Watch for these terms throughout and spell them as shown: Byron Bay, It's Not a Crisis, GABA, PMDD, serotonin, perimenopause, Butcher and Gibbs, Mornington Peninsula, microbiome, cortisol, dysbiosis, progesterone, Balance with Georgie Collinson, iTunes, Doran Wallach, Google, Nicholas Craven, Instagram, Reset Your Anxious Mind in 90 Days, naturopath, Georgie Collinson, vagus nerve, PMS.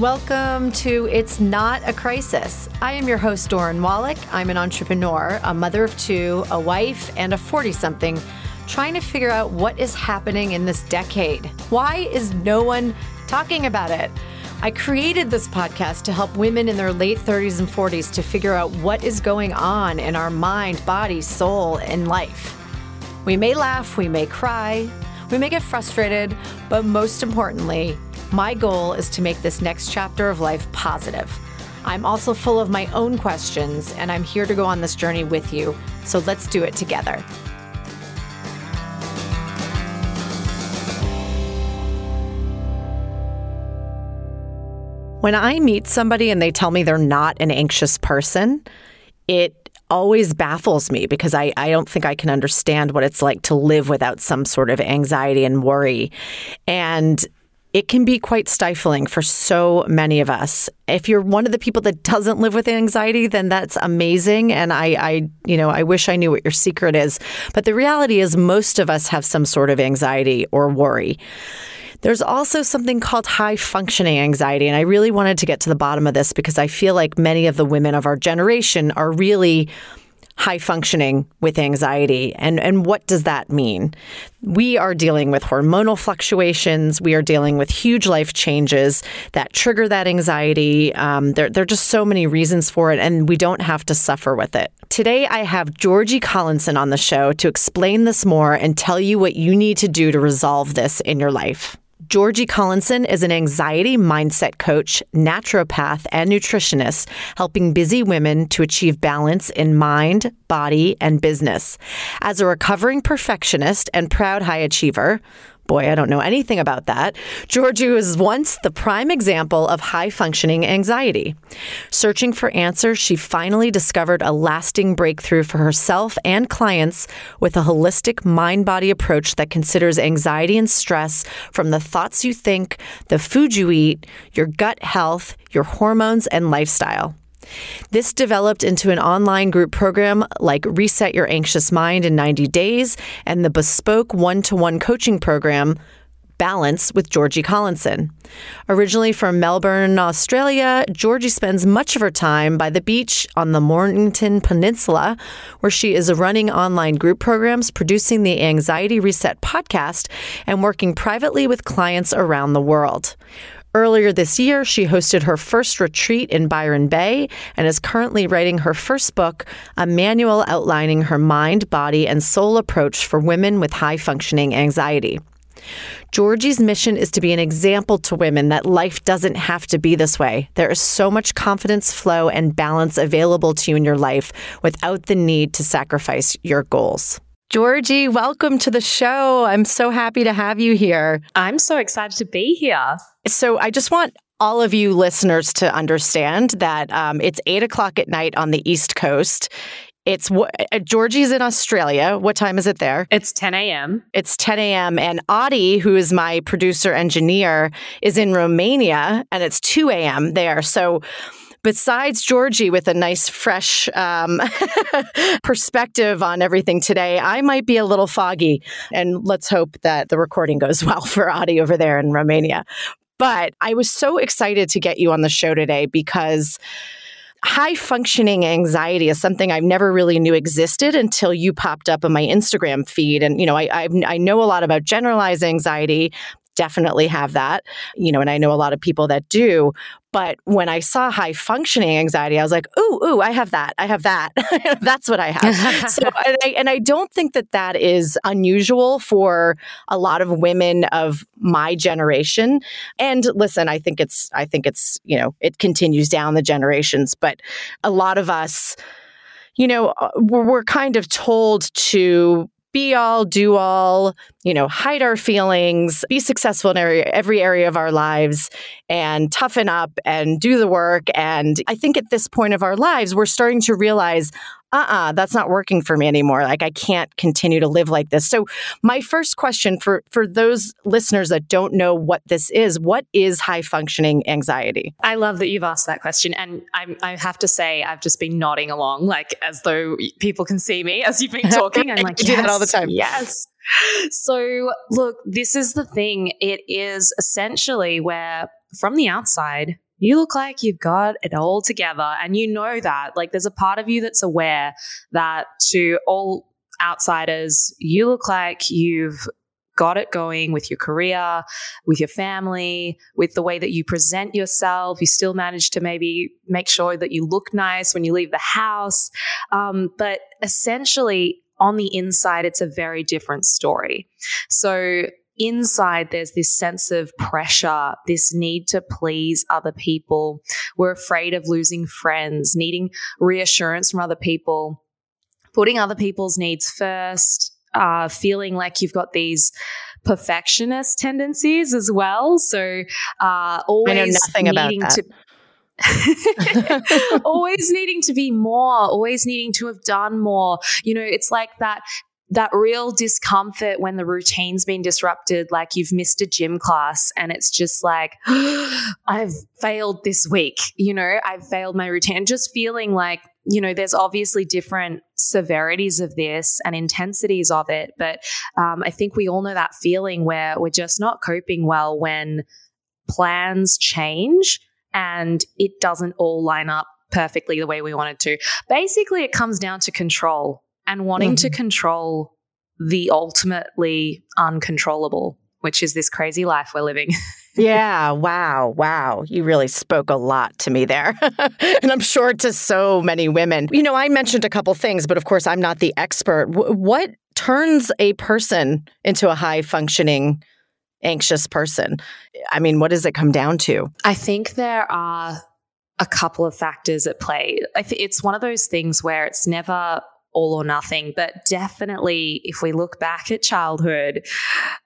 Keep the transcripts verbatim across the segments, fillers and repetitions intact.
Welcome to It's Not a Crisis. I am your host, Doran Wallach. I'm an entrepreneur, a mother of two, a wife, and a forty-something, trying to figure out what is happening in this decade. Why is no one talking about it? I created this podcast to help women in their late thirties and forties to figure out what is going on in our mind, body, soul, and life. We may laugh, we may cry, we may get frustrated, but most importantly, my goal is to make this next chapter of life positive. I'm also full of my own questions, and I'm here to go on this journey with you, so let's do it together. When I meet somebody and they tell me they're not an anxious person, it always baffles me because I, I don't think I can understand what it's like to live without some sort of anxiety and worry. And it can be quite stifling for so many of us. If you're one of the people that doesn't live with anxiety, then that's amazing. And I, I you know, I wish I knew what your secret is. But the reality is most of us have some sort of anxiety or worry. There's also something called high-functioning anxiety, and I really wanted to get to the bottom of this because I feel like many of the women of our generation are really high-functioning with anxiety. And, and what does that mean? We are dealing with hormonal fluctuations. We are dealing with huge life changes that trigger that anxiety. Um, there, there are just so many reasons for it, and we don't have to suffer with it. Today, I have Georgie Collinson on the show to explain this more and tell you what you need to do to resolve this in your life. Georgie Collinson is an anxiety mindset coach, naturopath, and nutritionist, helping busy women to achieve balance in mind, body, and business. As a recovering perfectionist and proud high achiever, boy, I don't know anything about that. Georgie was once the prime example of high-functioning anxiety. Searching for answers, she finally discovered a lasting breakthrough for herself and clients with a holistic mind-body approach that considers anxiety and stress from the thoughts you think, the food you eat, your gut health, your hormones, and lifestyle. This developed into an online group program like Reset Your Anxious Mind in ninety days and the bespoke one-to-one coaching program Balance with Georgie Collinson. Originally from Melbourne, Australia, Georgie spends much of her time by the beach on the Mornington Peninsula, where she is running online group programs, producing the Anxiety Reset podcast, and working privately with clients around the world. Earlier this year, she hosted her first retreat in Byron Bay and is currently writing her first book, a manual outlining her mind, body, and soul approach for women with high-functioning anxiety. Georgie's mission is to be an example to women that life doesn't have to be this way. There is so much confidence, flow, and balance available to you in your life without the need to sacrifice your goals. Georgie, welcome to the show. I'm so happy to have you here. I'm so excited to be here. So I just want all of you listeners to understand that um, it's eight o'clock at night on the East Coast. It's uh, Georgie's in Australia. What time is it there? It's ten a.m. It's ten a.m. And Audie, who is my producer engineer, is in Romania, and it's two a.m. there. So besides Georgie with a nice, fresh um, perspective on everything today, I might be a little foggy. And let's hope that the recording goes well for Audie over there in Romania. But I was so excited to get you on the show today because high-functioning anxiety is something I've never really knew existed until you popped up on my Instagram feed. And, you know, I I've, I know a lot about generalized anxiety. Definitely have that, you know, and I know a lot of people that do. But when I saw high functioning anxiety, I was like, ooh, ooh, I have that. I have that. That's what I have. so, and, I, and I don't think that that is unusual for a lot of women of my generation. And listen, I think it's, I think it's, you know, it continues down the generations, but a lot of us, you know, we're, we're kind of told to be all, do all, you know, hide our feelings, be successful in every, every area of our lives and toughen up and do the work. And I think at this point of our lives, we're starting to realize, uh-uh, that's not working for me anymore. Like I can't continue to live like this. So my first question for, for those listeners that don't know what this is, what is high functioning anxiety? I love that you've asked that question. And I, I have to say, I've just been nodding along, like as though people can see me as you've been talking. I'm like, you yes, do that all the time. Yes. So look, this is the thing. It is essentially where from the outside, you look like you've got it all together, and you know that. Like, there's a part of you that's aware that to all outsiders, you look like you've got it going with your career, with your family, with the way that you present yourself. You still manage to maybe make sure that you look nice when you leave the house. Um, but essentially, on the inside, it's a very different story. So inside, there's this sense of pressure, this need to please other people. We're afraid of losing friends, needing reassurance from other people, putting other people's needs first, uh, feeling like you've got these perfectionist tendencies as well. So uh, always I know nothing about that. To- always needing to be more, always needing to have done more. You know, it's like that that real discomfort when the routine's been disrupted, like you've missed a gym class and it's just like, oh, I've failed this week. You know, I've failed my routine. And just feeling like, you know, there's obviously different severities of this and intensities of it. But um, I think we all know that feeling where we're just not coping well when plans change and it doesn't all line up perfectly the way we want it to. Basically, it comes down to control and wanting mm-hmm. to control the ultimately uncontrollable, which is this crazy life we're living. Yeah. Wow. Wow. You really spoke a lot to me there. And I'm sure to so many women. You know, I mentioned a couple things, but of course, I'm not the expert. W- what turns a person into a high-functioning anxious person? I mean, what does it come down to? I think there are a couple of factors at play. I th- it's one of those things where it's never all or nothing, but definitely if we look back at childhood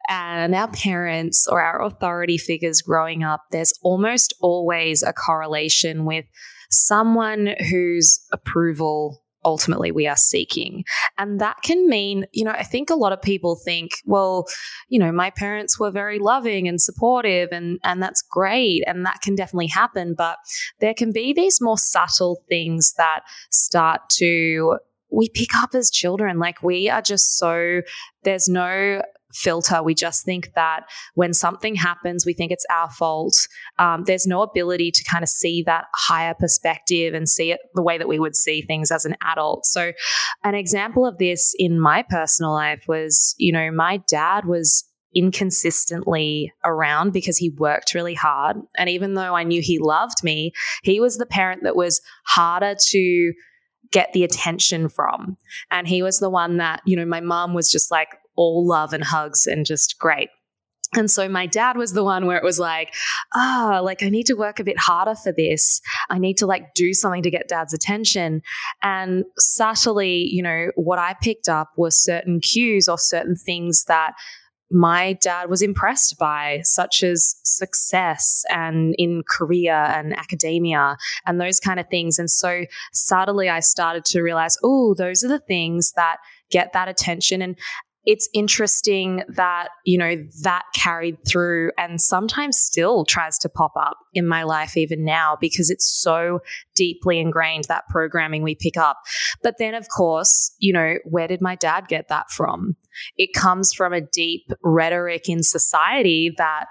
and our parents or our authority figures growing up, there's almost always a correlation with someone whose approval ultimately we are seeking. And that can mean, you know, I think a lot of people think, well, you know, my parents were very loving and supportive and, and that's great. And that can definitely happen. But there can be these more subtle things that start to, we pick up as children. Like we are just so, there's no filter. We just think that when something happens, we think it's our fault. Um, there's no ability to kind of see that higher perspective and see it the way that we would see things as an adult. So an example of this in my personal life was, you know, my dad was inconsistently around because he worked really hard. And even though I knew he loved me, he was the parent that was harder to get the attention from. And he was the one that, you know, my mom was just like, all love and hugs and just great. And so my dad was the one where it was like, ah, oh, like I need to work a bit harder for this. I need to like do something to get dad's attention. And subtly, you know, what I picked up were certain cues or certain things that my dad was impressed by, such as success and in career and academia and those kind of things. And so subtly I started to realize, oh, those are the things that get that attention. And it's interesting that, you know, that carried through and sometimes still tries to pop up in my life even now because it's so deeply ingrained, that programming we pick up. But then, of course, you know, where did my dad get that from? It comes from a deep rhetoric in society that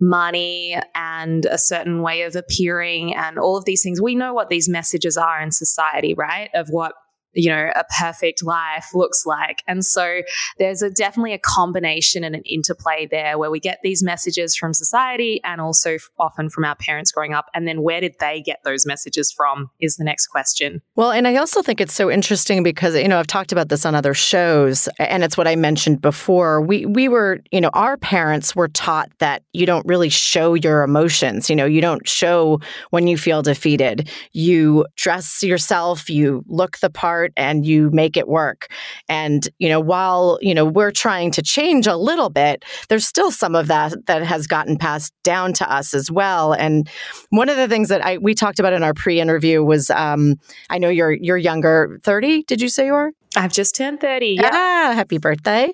money and a certain way of appearing and all of these things. We know what these messages are in society, right? Of what, you know, a perfect life looks like. And so there's a definitely a combination and an interplay there where we get these messages from society and also often from our parents growing up. And then where did they get those messages from is the next question. Well, and I also think it's so interesting because, you know, I've talked about this on other shows and it's what I mentioned before. We, we were, you know, our parents were taught that you don't really show your emotions. You know, you don't show when you feel defeated. You dress yourself, you look the part, and you make it work. And, you know, while, you know, we're trying to change a little bit, there's still some of that that has gotten passed down to us as well. And one of the things that I we talked about in our pre-interview was, um, I know you're you're younger, thirty, did you say you are? I've just turned thirty. Yeah. Ah, happy birthday.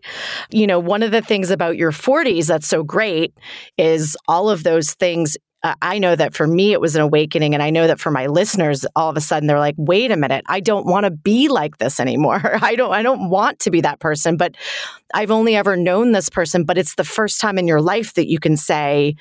You know, one of the things about your forties that's so great is all of those things. Uh, I know that for me, it was an awakening. And I know that for my listeners, all of a sudden, they're like, wait a minute, I don't want to be like this anymore. I don't I don't want to be that person. But I've only ever known this person. But it's the first time in your life that you can say,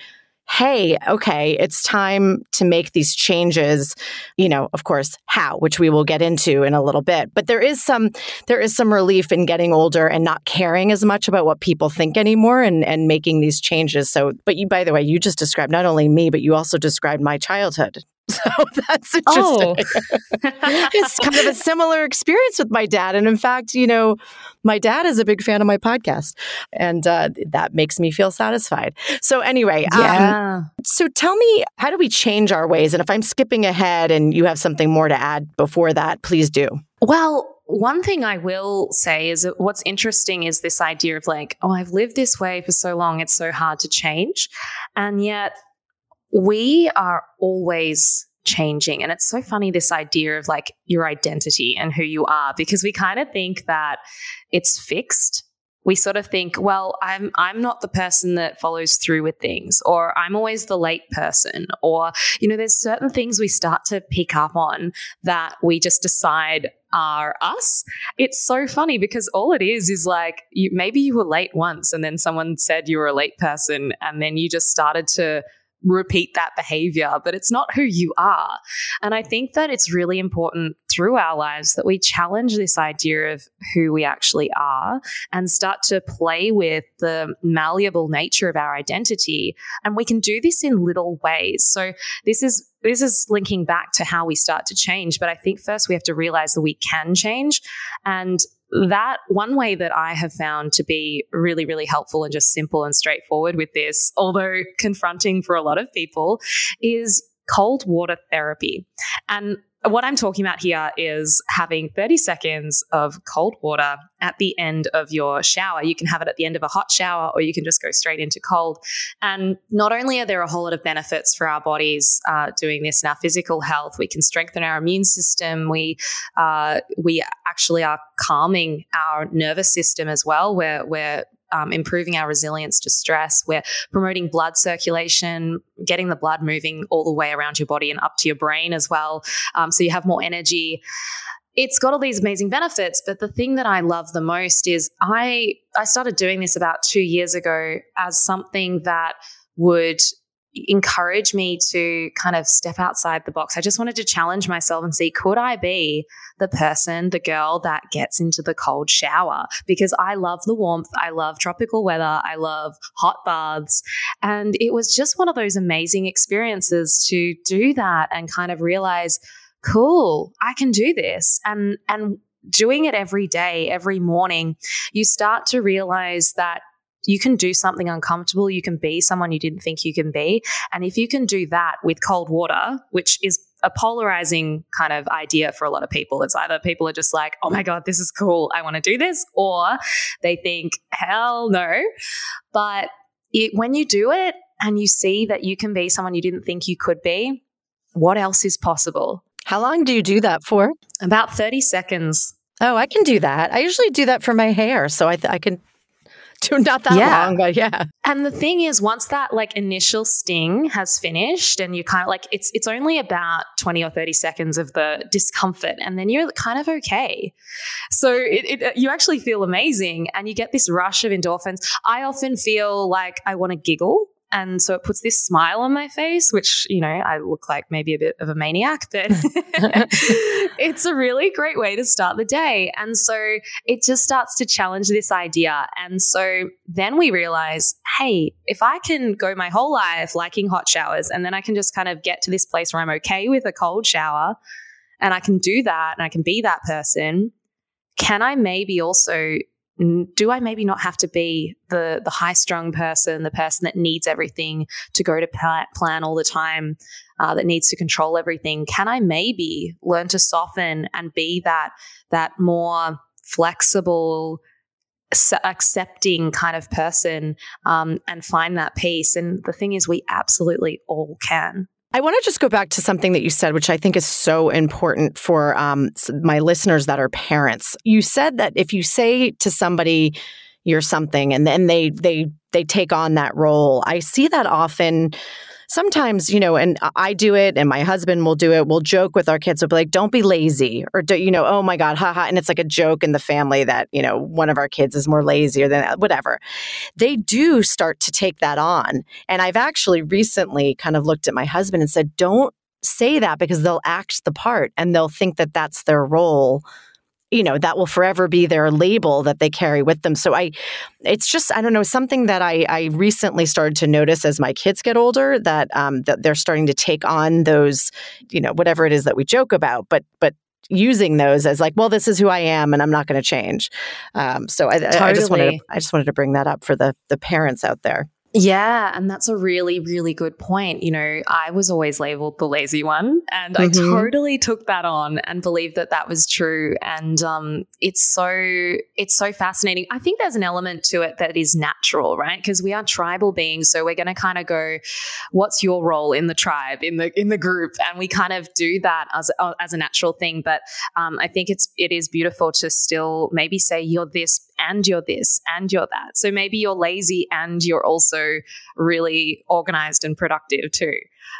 hey, okay, it's time to make these changes, you know, of course, how, which we will get into in a little bit. But there is some there is some relief in getting older and not caring as much about what people think anymore and, and making these changes. So, but you, by the way, you just described not only me, but you also described my childhood. So that's interesting. Oh. It's kind of a similar experience with my dad. And in fact, you know, my dad is a big fan of my podcast, and uh, that makes me feel satisfied. So anyway, yeah. um, so tell me, how do we change our ways? And if I'm skipping ahead and you have something more to add before that, please do. Well, one thing I will say is what's interesting is this idea of like, oh, I've lived this way for so long, it's so hard to change. And yet, we are always changing. And it's so funny, this idea of like your identity and who you are, because we kind of think that it's fixed. We sort of think, well, I'm I'm not the person that follows through with things, or I'm always the late person, or, you know, there's certain things we start to pick up on that we just decide are us. It's so funny because all it is is like, you, maybe you were late once and then someone said you were a late person and then you just started to repeat that behavior, but it's not who you are. And I think that it's really important through our lives that we challenge this idea of who we actually are and start to play with the malleable nature of our identity. And we can do this in little ways. So this is This is linking back to how we start to change. But I think first we have to realize that we can change. And that one way that I have found to be really, really helpful and just simple and straightforward with this, although confronting for a lot of people, is cold water therapy. And what I'm talking about here is having thirty seconds of cold water at the end of your shower. You can have it at the end of a hot shower, or you can just go straight into cold. And not only are there a whole lot of benefits for our bodies uh, doing this in our physical health, we can strengthen our immune system. We uh, we actually are calming our nervous system as well. We're we're Um, improving our resilience to stress. We're promoting blood circulation, getting the blood moving all the way around your body and up to your brain as well. Um, so you have more energy. It's got all these amazing benefits, but the thing that I love the most is I, I started doing this about two years ago as something that would encourage me to kind of step outside the box. I just wanted to challenge myself and see, could I be the person, the girl that gets into the cold shower? Because I love the warmth. I love tropical weather. I love hot baths. And it was just one of those amazing experiences to do that and kind of realize, cool, I can do this. And, and doing it every day, every morning, you start to realize that you can do something uncomfortable. You can be someone you didn't think you can be. And if you can do that with cold water, which is a polarizing kind of idea for a lot of people, it's either people are just like, oh my God, this is cool, I want to do this, or they think, hell no. But it, when you do it and you see that you can be someone you didn't think you could be, what else is possible? How long do you do that for? About thirty seconds. Oh, I can do that. I usually do that for my hair. So I, th- I can... To not that yeah. long, but yeah. And the thing is, once that like initial sting has finished and you kind of like, it's it's only about twenty or thirty seconds of the discomfort, and then you're kind of okay. So it, it, you actually feel amazing and you get this rush of endorphins. I often feel like I want to giggle. And so it puts this smile on my face, which, you know, I look like maybe a bit of a maniac, but it's a really great way to start the day. And so it just starts to challenge this idea. And so then we realize, hey, if I can go my whole life liking hot showers, and then I can just kind of get to this place where I'm okay with a cold shower, and I can do that and I can be that person, can I maybe also... do I maybe not have to be the the high-strung person, the person that needs everything to go to pl- plan all the time, uh, that needs to control everything? Can I maybe learn to soften and be that that more flexible, accepting kind of person, um, and find that peace? And the thing is, we absolutely all can. I want to just go back to something that you said, which I think is so important for um, my listeners that are parents. You said that if you say to somebody, you're something, and then they they they take on that role. I see that often sometimes, you know, and I do it and my husband will do it. We'll joke with our kids. We'll be like, don't be lazy, or, do, you know, oh my God, haha. And it's like a joke in the family that, you know, one of our kids is more lazier than whatever. They do start to take that on. And I've actually recently kind of looked at my husband and said, don't say that, because they'll act the part and they'll think that that's their role. You know, that will forever be their label that they carry with them. So I, it's just, I don't know, something that I, I recently started to notice as my kids get older, that um, that they're starting to take on those, you know, whatever it is that we joke about, but but using those as like, well, this is who I am and I'm not going to change. Um, so I, totally. I, I just wanted to, I just wanted to bring that up for the the parents out there. Yeah. And that's a really, really good point. You know, I was always labeled the lazy one, and mm-hmm. I totally took that on and believed that that was true. And um, it's so, it's so fascinating. I think there's an element to it that is natural, right? Because we are tribal beings. So we're going to kind of go, what's your role in the tribe, in the, in the group? And we kind of do that as, as a natural thing. But um, I think it's, it is beautiful to still maybe say you're this and you're this and you're that. So maybe you're lazy and you're also really organized and productive too.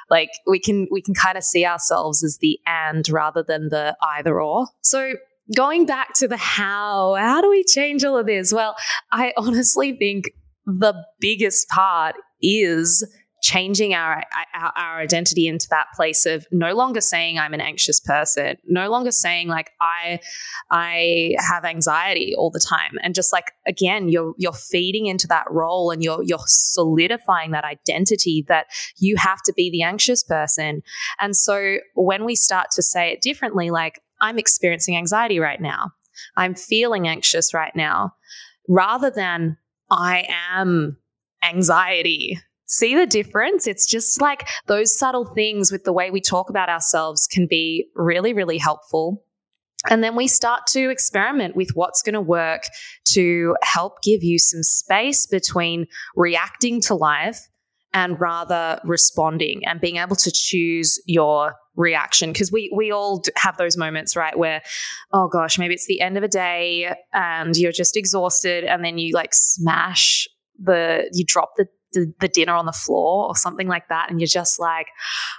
Like we can we can kind of see ourselves as the and rather than the either or. So going back to the how, how do we change all of this? Well, I honestly think the biggest part is changing our, our our identity into that place of no longer saying I'm an anxious person, no longer saying like I I have anxiety all the time, and just like again you're you're feeding into that role and you're you're solidifying that identity that you have to be the anxious person. And so when we start to say it differently, like I'm experiencing anxiety right now, I'm feeling anxious right now, rather than I am anxiety. See the difference? It's just like those subtle things with the way we talk about ourselves can be really, really helpful. And then we start to experiment with what's going to work to help give you some space between reacting to life and rather responding and being able to choose your reaction. Because we we all have those moments, right, where, oh gosh, maybe it's the end of a day and you're just exhausted, and then you like smash the, you drop the, The, the dinner on the floor or something like that, and you're just like,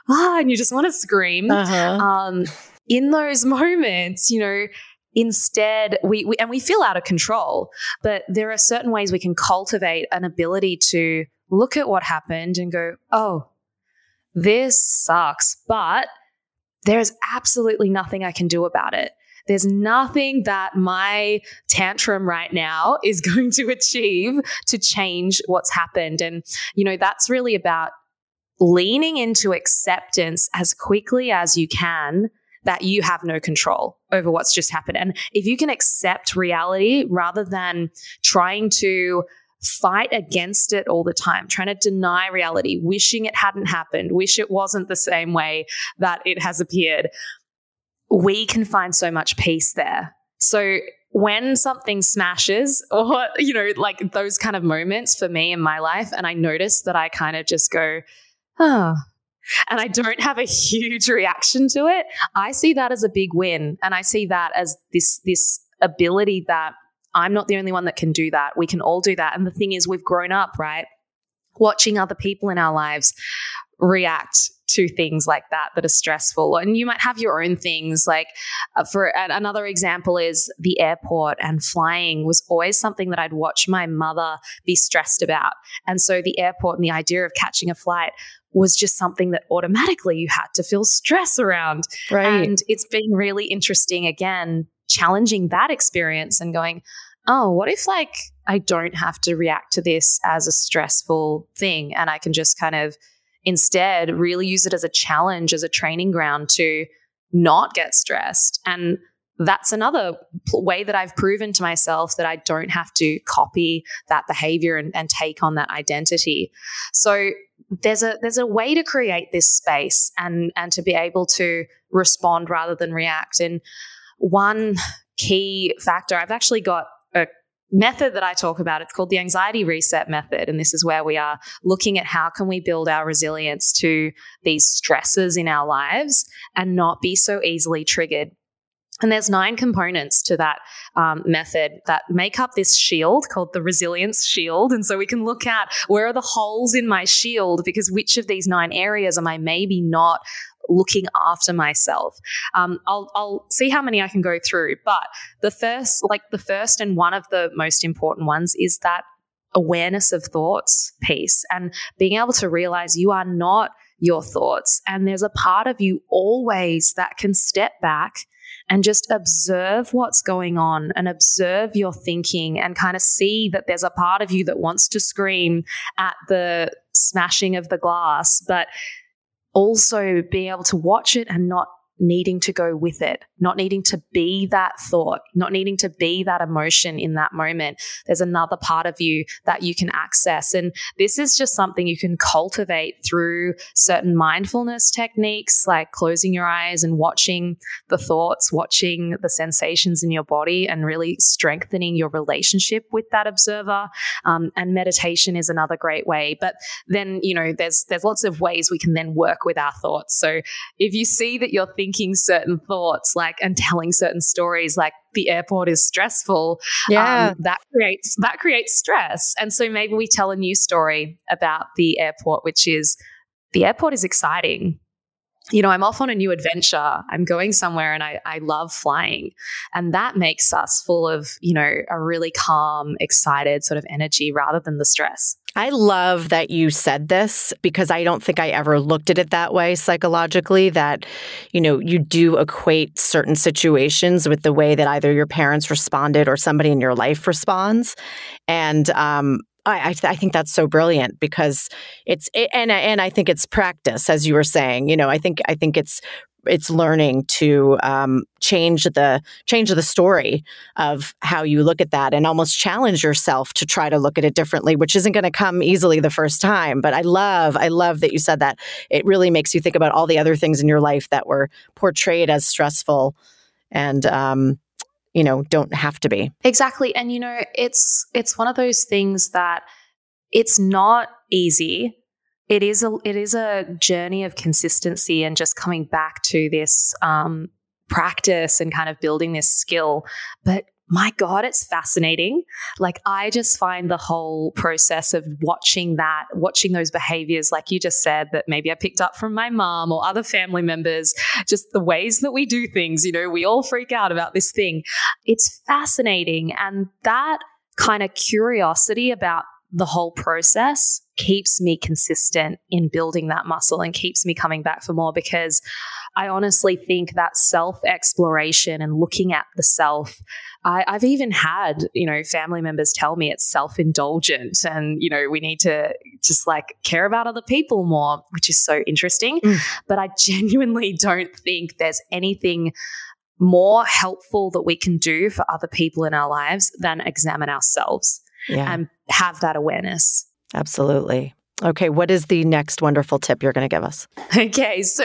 ah, and you just want to scream. Uh-huh. Um, in those moments, you know, instead we, we and we feel out of control, but there are certain ways we can cultivate an ability to look at what happened and go, oh, this sucks, but there's absolutely nothing I can do about it. There's nothing that my tantrum right now is going to achieve to change what's happened. And, you know, that's really about leaning into acceptance as quickly as you can that you have no control over what's just happened. And if you can accept reality rather than trying to fight against it all the time, trying to deny reality, wishing it hadn't happened, wish it wasn't the same way that it has appeared, we can find so much peace there. So when something smashes or, you know, like those kind of moments for me in my life, and I notice that I kind of just go, oh, and I don't have a huge reaction to it, I see that as a big win. And I see that as this, this ability that I'm not the only one that can do that. We can all do that. And the thing is, we've grown up, right, watching other people in our lives react to things like that that are stressful. And you might have your own things. Like uh, for uh, another example is the airport, and flying was always something that I'd watch my mother be stressed about. And so the airport and the idea of catching a flight was just something that automatically you had to feel stress around. Right. And it's been really interesting, again, challenging that experience and going, oh, what if like I don't have to react to this as a stressful thing, and I can just kind of instead really use it as a challenge, as a training ground to not get stressed. And that's another way that I've proven to myself that I don't have to copy that behavior and, and take on that identity. So there's a there's a way to create this space and and to be able to respond rather than react. And one key factor, I've actually got a method that I talk about, it's called the anxiety reset method. And this is where we are looking at how can we build our resilience to these stresses in our lives and not be so easily triggered. And there's nine components to that um, method that make up this shield called the resilience shield. And so we can look at where are the holes in my shield, because which of these nine areas am I maybe not looking after myself? Um, I'll, I'll see how many I can go through. But the first, like the first and one of the most important ones is that awareness of thoughts piece, and being able to realize you are not your thoughts. And there's a part of you always that can step back and just observe what's going on and observe your thinking and kind of see that there's a part of you that wants to scream at the smashing of the glass, but also being able to watch it and not needing to go with it, not needing to be that thought, not needing to be that emotion in that moment. There's another part of you that you can access. And this is just something you can cultivate through certain mindfulness techniques, like closing your eyes and watching the thoughts, watching the sensations in your body, and really strengthening your relationship with that observer. Um, and meditation is another great way. But then, you know, there's, there's lots of ways we can then work with our thoughts. So if you see that you're thinking thinking certain thoughts, like, and telling certain stories, like the airport is stressful. Yeah. Um, that creates, that creates stress. And so maybe we tell a new story about the airport, which is the airport is exciting. You know, I'm off on a new adventure. I'm going somewhere and I, I love flying. And that makes us full of, you know, a really calm, excited sort of energy rather than the stress. I love that you said this, because I don't think I ever looked at it that way psychologically, that, you know, you do equate certain situations with the way that either your parents responded or somebody in your life responds. And, um, I, I think that's so brilliant, because it's and and I think it's practice, as you were saying. You know, I think I think it's it's learning to um, change the change the story of how you look at that, and almost challenge yourself to try to look at it differently, which isn't going to come easily the first time. But I love I love that you said that. It really makes you think about all the other things in your life that were portrayed as stressful, and um, you know, don't have to be. Exactly. And, you know, it's, it's one of those things that it's not easy. It is a, it is a journey of consistency and just coming back to this, um, practice and kind of building this skill, but my God, it's fascinating. Like, I just find the whole process of watching that, watching those behaviors, like you just said, that maybe I picked up from my mom or other family members, just the ways that we do things, you know, we all freak out about this thing. It's fascinating. And that kind of curiosity about the whole process keeps me consistent in building that muscle and keeps me coming back for more, because I honestly think that self-exploration and looking at the self, I, I've even had, you know, family members tell me it's self-indulgent and, you know, we need to just like care about other people more, which is so interesting. Mm. But I genuinely don't think there's anything more helpful that we can do for other people in our lives than examine ourselves yeah. and have that awareness. Absolutely. Okay, what is the next wonderful tip you're going to give us? Okay, so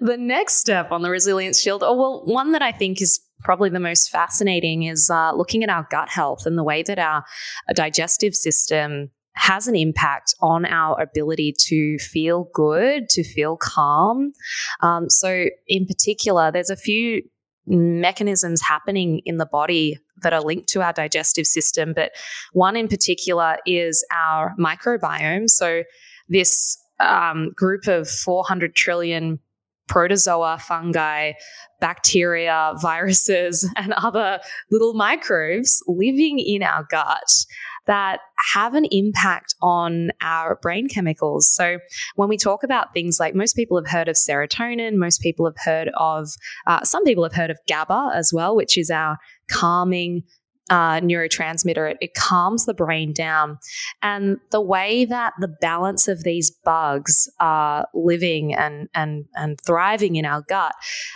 the next step on the resilience shield, oh, well, one that I think is probably the most fascinating is uh, looking at our gut health and the way that our digestive system has an impact on our ability to feel good, to feel calm. Um, so in particular, there's a few mechanisms happening in the body that are linked to our digestive system, but one in particular is our microbiome. So this um, group of four hundred trillion protozoa, fungi, bacteria, viruses, and other little microbes living in our gut that have an impact on our brain chemicals. So when we talk about things like, most people have heard of serotonin, most people have heard of, uh, some people have heard of GABA as well, which is our calming uh, neurotransmitter. It, it calms the brain down. And the way that the balance of these bugs are living and, and, and thriving in our gut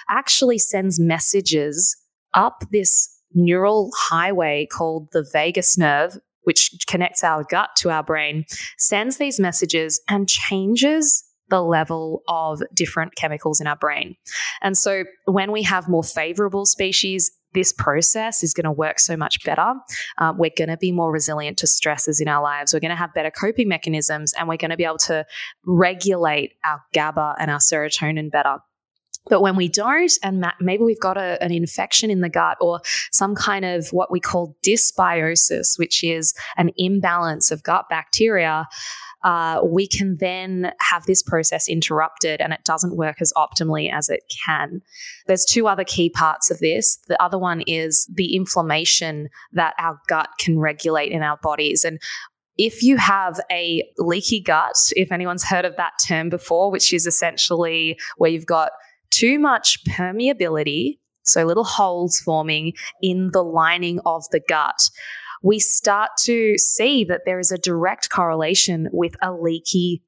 actually sends messages up this neural highway called the vagus nerve, which connects our gut to our brain, sends these messages and changes the level of different chemicals in our brain. And so when we have more favorable species, this process is going to work so much better. Um, we're going to be more resilient to stresses in our lives. We're going to have better coping mechanisms, and we're going to be able to regulate our GABA and our serotonin better. But when we don't, and maybe we've got a, an infection in the gut or some kind of what we call dysbiosis, which is an imbalance of gut bacteria, uh, we can then have this process interrupted and it doesn't work as optimally as it can. There's two other key parts of this. The other one is the inflammation that our gut can regulate in our bodies. And if you have a leaky gut, if anyone's heard of that term before, which is essentially where you've got too much permeability, so little holes forming in the lining of the gut, we start to see that there is a direct correlation with a leaky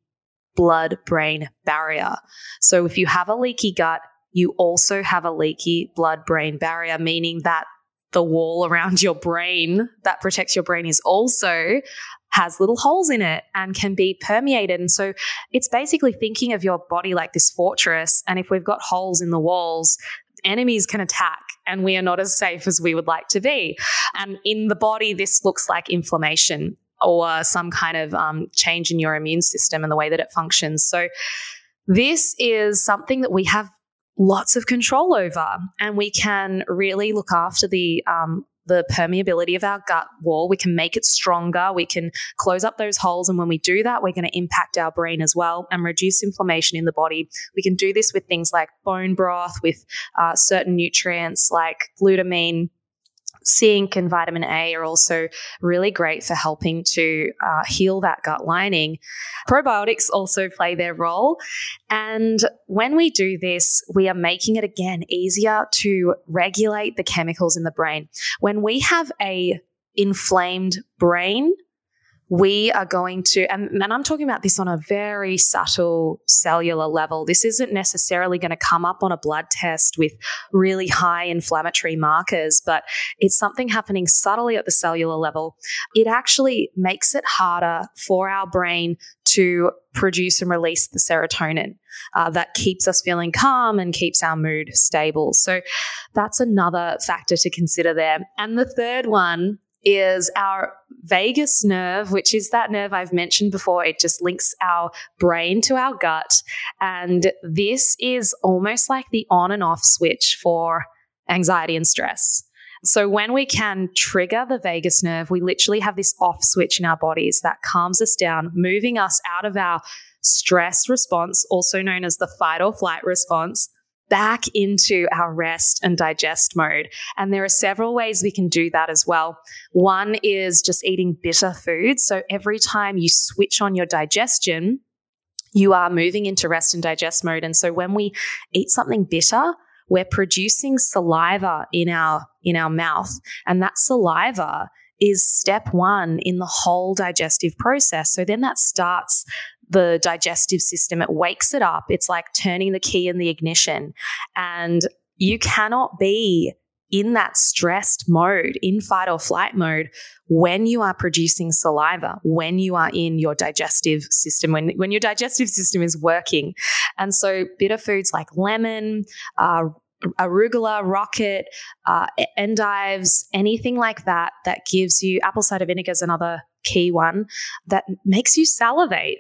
blood-brain barrier. So if you have a leaky gut, you also have a leaky blood-brain barrier, meaning that the wall around your brain that protects your brain is also has little holes in it and can be permeated. And so it's basically thinking of your body like this fortress. And if we've got holes in the walls, enemies can attack and we are not as safe as we would like to be. And in the body, this looks like inflammation or some kind of um, change in your immune system and the way that it functions. So this is something that we have lots of control over, and we can really look after the um, the permeability of our gut wall. We can make it stronger. We can close up those holes, and when we do that, we're going to impact our brain as well and reduce inflammation in the body. We can do this with things like bone broth, with uh, certain nutrients like glutamine, zinc, and vitamin A are also really great for helping to uh, heal that gut lining. Probiotics also play their role. And when we do this, we are making it, again, easier to regulate the chemicals in the brain. When we have a inflamed brain, we are going to, and, and I'm talking about this on a very subtle cellular level. This isn't necessarily going to come up on a blood test with really high inflammatory markers, but it's something happening subtly at the cellular level. It actually makes it harder for our brain to produce and release the serotonin uh, that keeps us feeling calm and keeps our mood stable. So that's another factor to consider there. And the third one is our vagus nerve, which is that nerve I've mentioned before. It just links our brain to our gut. And this is almost like the on and off switch for anxiety and stress. So when we can trigger the vagus nerve, we literally have this off switch in our bodies that calms us down, moving us out of our stress response, also known as the fight or flight response, back into our rest and digest mode. And there are several ways we can do that as well. One is just eating bitter foods. So every time you switch on your digestion, you are moving into rest and digest mode. And so when we eat something bitter, we're producing saliva in our, in our mouth. And that saliva is step one in the whole digestive process. So then that starts the digestive system. It wakes it up. It's like turning the key in the ignition. And you cannot be in that stressed mode, in fight or flight mode, when you are producing saliva, when you are in your digestive system, when, when your digestive system is working. And so bitter foods like lemon, uh, arugula, rocket, uh, endives, anything like that, that gives you, apple cider vinegar is another key one, that makes you salivate.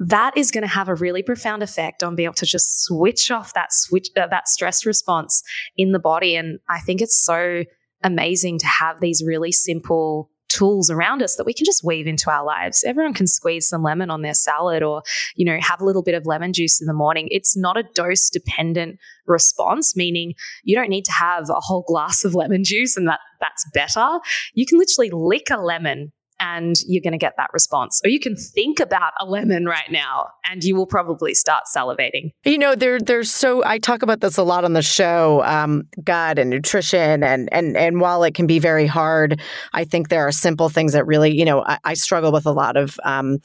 That is going to have a really profound effect on being able to just switch off that switch, uh, that stress response in the body. And I think it's so amazing to have these really simple tools around us that we can just weave into our lives. Everyone can squeeze some lemon on their salad, or, you know, have a little bit of lemon juice in the morning. It's not a dose dependent response, meaning you don't need to have a whole glass of lemon juice and that that's better. You can literally lick a lemon and you're going to get that response. Or you can think about a lemon right now and you will probably start salivating. You know, there, there's so, I talk about this a lot on the show, um, gut and nutrition. And, and, and while it can be very hard, I think there are simple things that really, you know, I, I struggle with a lot of um,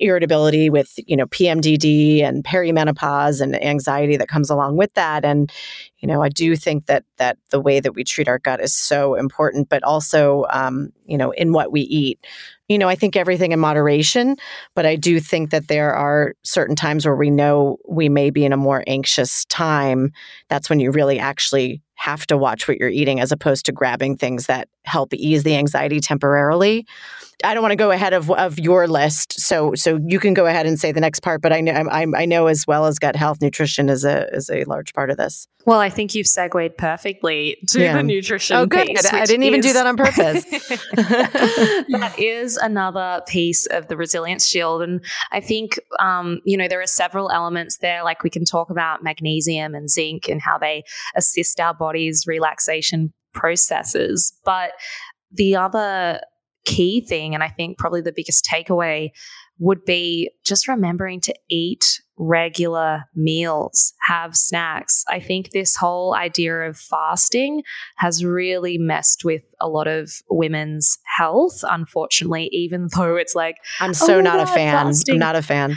irritability with, you know, P M D D and perimenopause and anxiety that comes along with that. And, you know, I do think that that the way that we treat our gut is so important, but also, um, you know, in what we eat. You know, I think everything in moderation, but I do think that there are certain times where we know we may be in a more anxious time. That's when you really actually have to watch what you're eating, as opposed to grabbing things that help ease the anxiety temporarily. I don't want to go ahead of of your list, so so you can go ahead and say the next part. But I know I, I know as well as gut health, nutrition is a is a large part of this. Well, I think you've segued perfectly to yeah. the nutrition. Oh, good! Piece, I, I didn't is, even do that on purpose. That is another piece of the resilience shield, and I think um, you know there are several elements there. Like we can talk about magnesium and zinc and how they assist our body's relaxation processes, but the other key thing, and I think probably the biggest takeaway, would be just remembering to eat regular meals, have snacks. I think this whole idea of fasting has really messed with a lot of women's health, unfortunately, even though it's like, I'm so oh, not God, a fan. Fasting. I'm not a fan.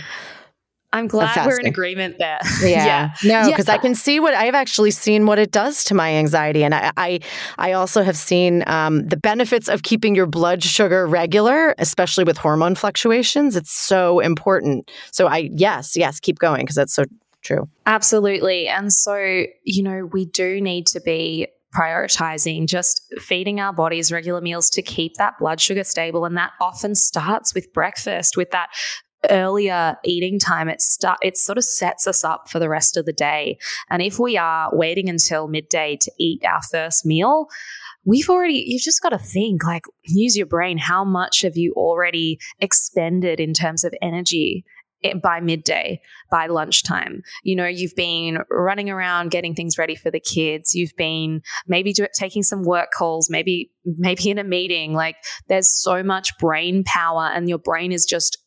I'm glad we're in agreement there. Yeah. yeah. No, because yeah. I can see what I've actually seen what it does to my anxiety. And I I, I also have seen um, the benefits of keeping your blood sugar regular, especially with hormone fluctuations. It's so important. So I, yes, yes, keep going because that's so true. Absolutely. And so, you know, we do need to be prioritizing just feeding our bodies regular meals to keep that blood sugar stable. And that often starts with breakfast, with that earlier eating time. It start, it sort of sets us up for the rest of the day. And if we are waiting until midday to eat our first meal, we've already, you've just got to think, like, use your brain. How much have you already expended in terms of energy by midday, by lunchtime? You know, you've been running around getting things ready for the kids. You've been maybe do, taking some work calls, maybe, maybe in a meeting. Like, there's so much brain power and your brain is just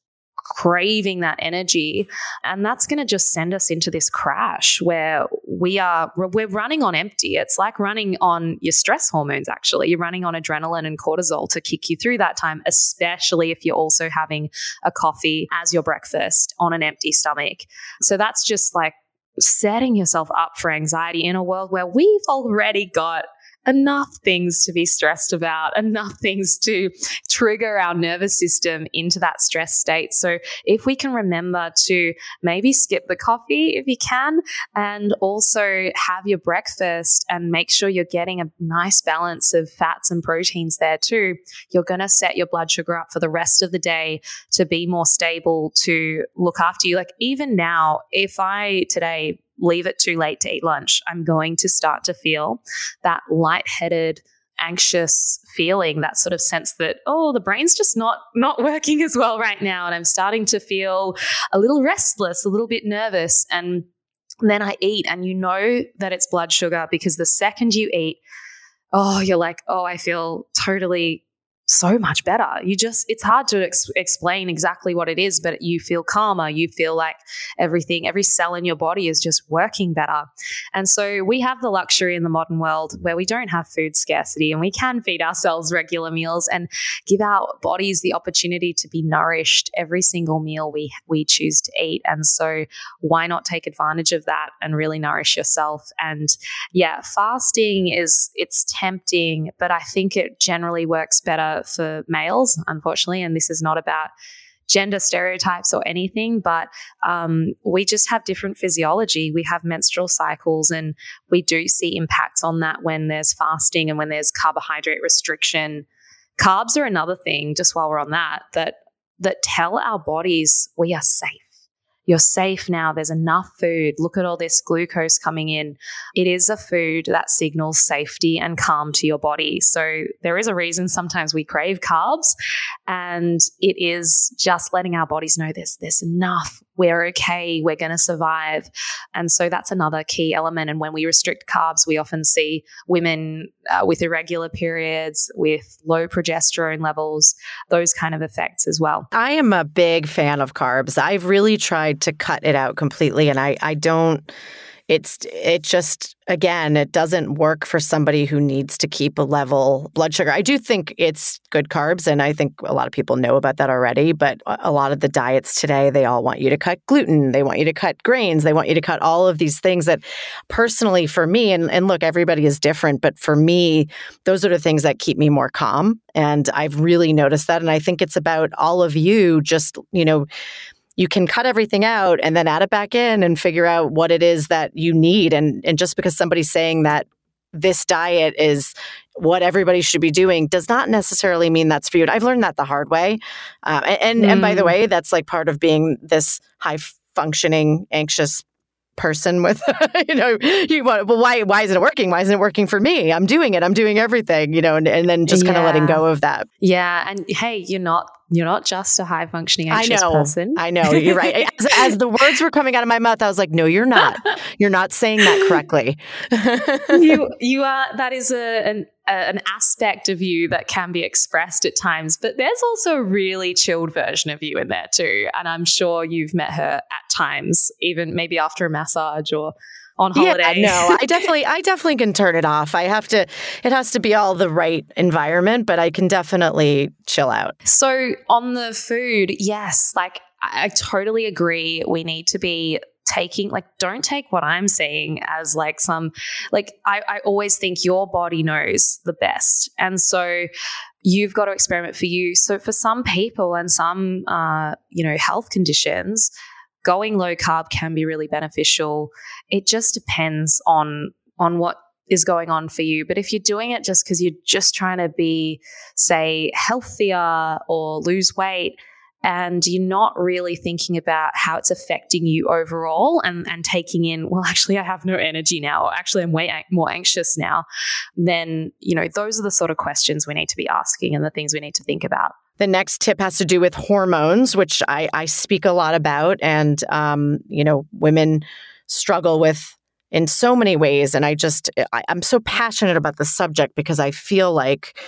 craving that energy, and that's going to just send us into this crash where we are we're running on empty. It's like running on your stress hormones. Actually, you're running on adrenaline and cortisol to kick you through that time, especially if you're also having a coffee as your breakfast on an empty stomach. So that's just like setting yourself up for anxiety in a world where we've already got enough things to be stressed about, enough things to trigger our nervous system into that stress state. So if we can remember to maybe skip the coffee if you can, and also have your breakfast and make sure you're getting a nice balance of fats and proteins there too, you're going to set your blood sugar up for the rest of the day to be more stable, to look after you. Like, even now, if I today leave it too late to eat lunch, I'm going to start to feel that lightheaded, anxious feeling, that sort of sense that, oh, the brain's just not not working as well right now. And I'm starting to feel a little restless, a little bit nervous. And then I eat, and you know that it's blood sugar, because the second you eat, oh, you're like, oh, I feel totally so much better. You just, it's hard to ex- explain exactly what it is, but you feel calmer. You feel like everything, every cell in your body is just working better. And so we have the luxury in the modern world where we don't have food scarcity, and we can feed ourselves regular meals and give our bodies the opportunity to be nourished every single meal we, we choose to eat. And so why not take advantage of that and really nourish yourself? And yeah, fasting is, it's tempting, but I think it generally works better for males, unfortunately. And this is not about gender stereotypes or anything, but um, we just have different physiology. We have menstrual cycles, and we do see impacts on that when there's fasting and when there's carbohydrate restriction. Carbs are another thing, just while we're on that, that, that tell our bodies we are safe. You're safe now. There's enough food. Look at all this glucose coming in. It is a food that signals safety and calm to your body. So there is a reason sometimes we crave carbs, and it is just letting our bodies know there's, there's enough. We're okay. We're going to survive. And so that's another key element. And when we restrict carbs, we often see women uh, with irregular periods, with low progesterone levels, those kind of effects as well. I am a big fan of carbs. I've really tried to cut it out completely. And I, I don't, it's, it just, again, it doesn't work for somebody who needs to keep a level blood sugar. I do think it's good carbs, and I think a lot of people know about that already, but a lot of the diets today, they all want you to cut gluten. They want you to cut grains. They want you to cut all of these things that personally for me, and, and look, everybody is different, but for me, those are the things that keep me more calm. And I've really noticed that. And I think it's about all of you just, you know, you can cut everything out and then add it back in and figure out what it is that you need. And and just because somebody's saying that this diet is what everybody should be doing does not necessarily mean that's for you. And I've learned that the hard way. Uh, and, mm. and by the way, that's like part of being this high functioning, anxious person with, you know, you want, well, why, why isn't it working? Why isn't it working for me? I'm doing it. I'm doing everything, you know, and, and then just yeah. kind of letting go of that. Yeah. And hey, you're not, you're not just a high functioning anxious I know, person. I know. You're right. As, as the words were coming out of my mouth, I was like, no, you're not. You're not saying that correctly. you, you are, that is a, an, a, an aspect of you that can be expressed at times, but there's also a really chilled version of you in there too. And I'm sure you've met her at times, even maybe after a massage or on holiday. Yeah, no, I definitely, I definitely can turn it off. I have to, it has to be all the right environment, but I can definitely chill out. So on the food, yes, like I, I totally agree. We need to be taking, like, don't take what I'm saying as like some, like I, I always think your body knows the best. And so you've got to experiment for you. So for some people and some, uh, you know, health conditions, going low carb can be really beneficial. It just depends on on what is going on for you. But if you're doing it just because you're just trying to be, say, healthier or lose weight, and you're not really thinking about how it's affecting you overall and, and taking in, well, actually, I have no energy now, or actually, I'm way an- more anxious now, then, you know, those are the sort of questions we need to be asking and the things we need to think about. The next tip has to do with hormones, which I, I speak a lot about. And, um, you know, women struggle with in so many ways. And I just, I, I'm so passionate about the subject because I feel like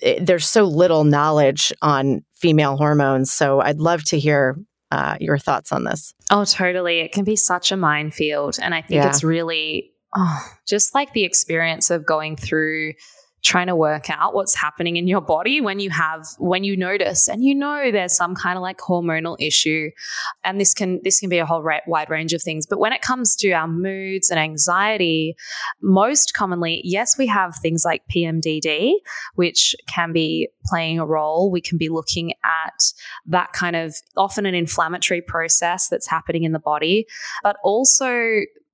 it, there's so little knowledge on female hormones. So I'd love to hear uh, your thoughts on this. Oh, totally. It can be such a minefield. And I think yeah. it's really oh, just like the experience of going through trying to work out what's happening in your body when you have, when you notice, and you know, there's some kind of like hormonal issue, and this can, this can be a whole ra- wide range of things. But when it comes to our moods and anxiety, most commonly, yes, we have things like P M D D, which can be playing a role. We can be looking at that kind of often an inflammatory process that's happening in the body, but also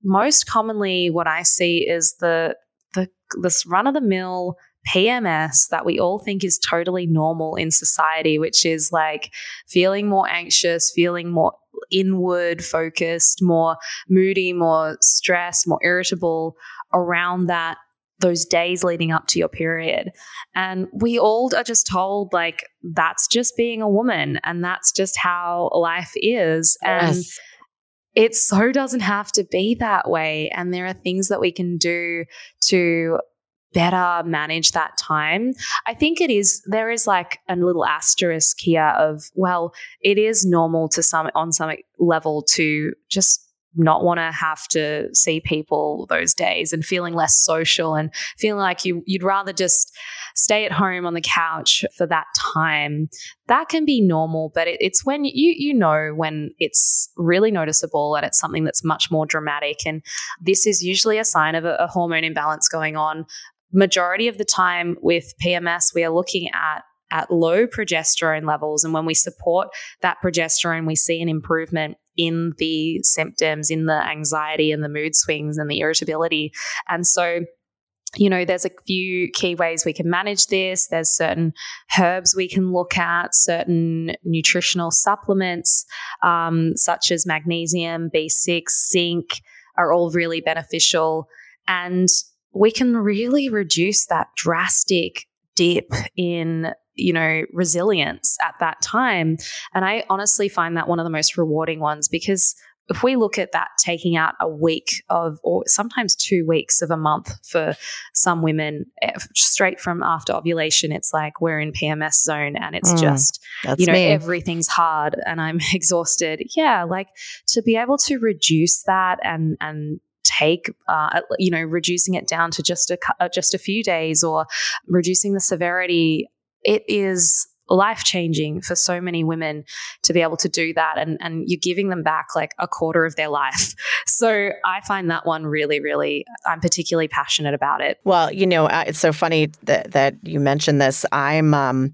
most commonly what I see is the, The, this run-of-the-mill P M S that we all think is totally normal in society, which is like feeling more anxious, feeling more inward focused, more moody, more stressed, more irritable around that, those days leading up to your period. And we all are just told like, that's just being a woman and that's just how life is. And yes. It so doesn't have to be that way. And there are things that we can do to better manage that time. I think it is, there is like a little asterisk here of, well, it is normal to some, on some level to just not want to have to see people those days and feeling less social and feeling like you, you'd rather just stay at home on the couch for that time. That can be normal, but it, it's when you, you know, when it's really noticeable and it's something that's much more dramatic. And this is usually a sign of a, a hormone imbalance going on. Majority of the time with P M S, we are looking at at low progesterone levels. And when we support that progesterone, we see an improvement in the symptoms, in the anxiety and the mood swings and the irritability. And so, you know, there's a few key ways we can manage this. There's certain herbs we can look at, certain nutritional supplements, um, such as magnesium, B six, zinc are all really beneficial. And we can really reduce that drastic dip in, you know, resilience at that time. And I honestly find that one of the most rewarding ones, because if we look at that, taking out a week of, or sometimes two weeks of a month for some women straight from after ovulation, it's like we're in P M S zone and it's mm, just, you know, me. Everything's hard and I'm exhausted. Yeah. Like to be able to reduce that and, and, take, uh, you know, reducing it down to just a, uh, just a few days or reducing the severity. It is life-changing for so many women to be able to do that. And, and you're giving them back like a quarter of their life. So I find that one really, really, I'm particularly passionate about it. Well, you know, uh, it's so funny that, that you mentioned this. I'm, um,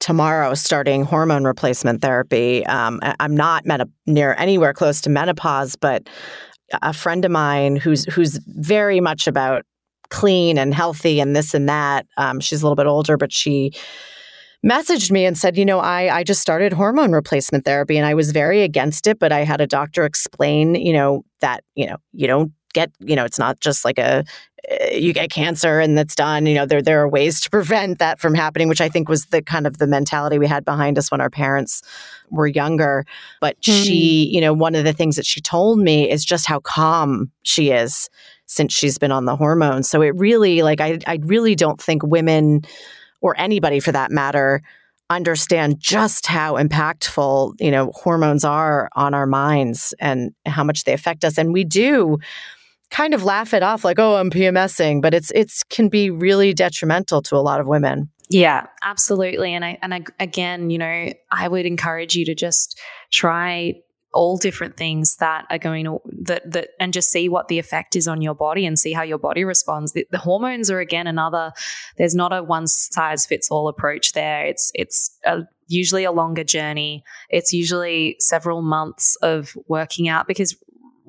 tomorrow starting hormone replacement therapy. Um, I, I'm not meta- near anywhere close to menopause, but a friend of mine who's who's very much about clean and healthy and this and that. Um, she's a little bit older, but she messaged me and said, you know, I, I just started hormone replacement therapy and I was very against it, but I had a doctor explain, you know, that, you know, you don't get, you know, it's not just like a, you get cancer and that's done. You know, there, there are ways to prevent that from happening, which I think was the kind of the mentality we had behind us when our parents were younger. But mm-hmm. she, you know, one of the things that she told me is just how calm she is since she's been on the hormones. So it really, like, I, I really don't think women or anybody for that matter understand just how impactful, you know, hormones are on our minds and how much they affect us. And we do kind of laugh it off like, oh, I'm PMSing, but it's it's can be really detrimental to a lot of women. Yeah, absolutely. And I and I, again, you know, I would encourage you to just try all different things that are going to that that and just see what the effect is on your body and see how your body responds. The, the hormones are again another. There's not a one size fits all approach there. It's it's a usually a longer journey. It's usually several months of working out because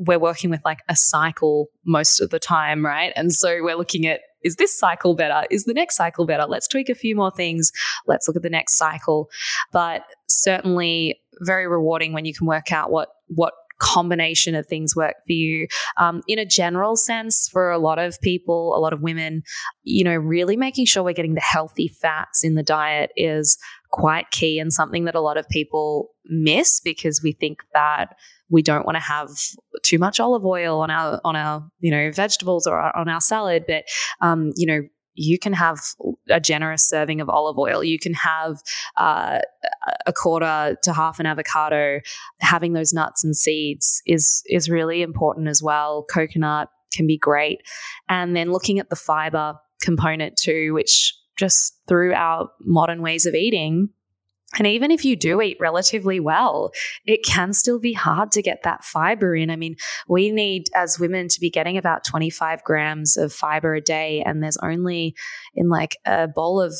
we're working with like a cycle most of the time, right? And so we're looking at, is this cycle better? Is the next cycle better? Let's tweak a few more things. Let's look at the next cycle. But certainly very rewarding when you can work out what what combination of things work for you. Um, in a general sense, for a lot of people, a lot of women, you know, really making sure we're getting the healthy fats in the diet is quite key and something that a lot of people miss because we think that we don't want to have too much olive oil on our on our you know vegetables or on our salad, but um, you know you can have a generous serving of olive oil. You can have uh, a quarter to half an avocado. Having those nuts and seeds is is really important as well. Coconut can be great, and then looking at the fiber component too, which just through our modern ways of eating. And even if you do eat relatively well, it can still be hard to get that fiber in. I mean, we need as women to be getting about twenty-five grams of fiber a day. And there's only in like a bowl of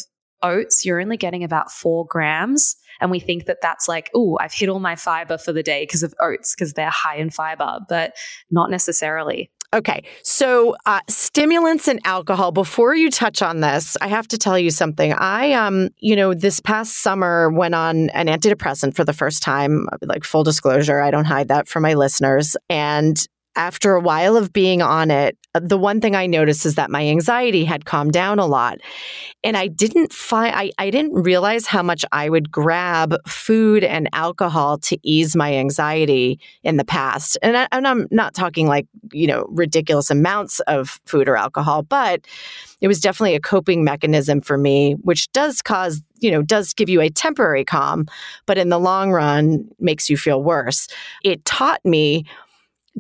oats, you're only getting about four grams. And we think that that's like, oh, I've hit all my fiber for the day because of oats, because they're high in fiber, but not necessarily. Okay. So uh, stimulants and alcohol, before you touch on this, I have to tell you something. I, um, you know, this past summer went on an antidepressant for the first time, like full disclosure, I don't hide that from my listeners. And after a while of being on it, the one thing I noticed is that my anxiety had calmed down a lot. And I didn't find, I, I didn't realize how much I would grab food and alcohol to ease my anxiety in the past. And, I, and I'm not talking like, you know, ridiculous amounts of food or alcohol, but it was definitely a coping mechanism for me, which does cause, you know, does give you a temporary calm, but in the long run makes you feel worse. It taught me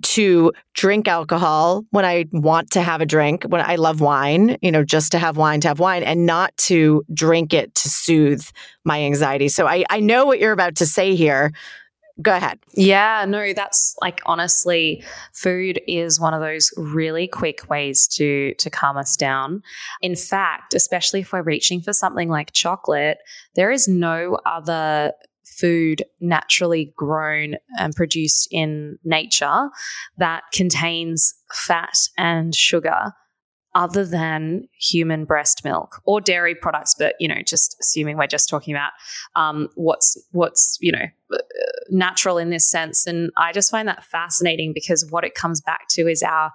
to drink alcohol when I want to have a drink, when I love wine, you know, just to have wine, to have wine, and not to drink it to soothe my anxiety. So I, I know what you're about to say here. Go ahead. Yeah, no, that's like, honestly, food is one of those really quick ways to, to calm us down. In fact, especially if we're reaching for something like chocolate, there is no other food naturally grown and produced in nature that contains fat and sugar other than human breast milk or dairy products. But, you know, just assuming we're just talking about um, what's, what's, you know, natural in this sense. And I just find that fascinating because what it comes back to is our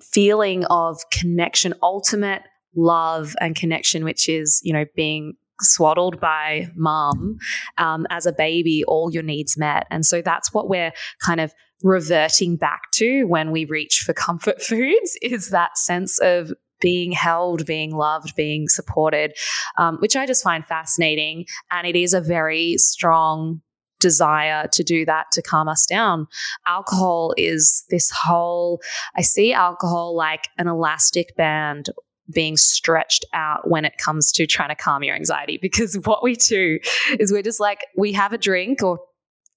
feeling of connection, ultimate love and connection, which is, you know, being swaddled by mom um, as a baby, all your needs met. And so that's what we're kind of reverting back to when we reach for comfort foods, is that sense of being held, being loved, being supported, um, which I just find fascinating. And it is a very strong desire to do that to calm us down. Alcohol is this whole, I see alcohol like an elastic band being stretched out when it comes to trying to calm your anxiety, because what we do is we're just like, we have a drink or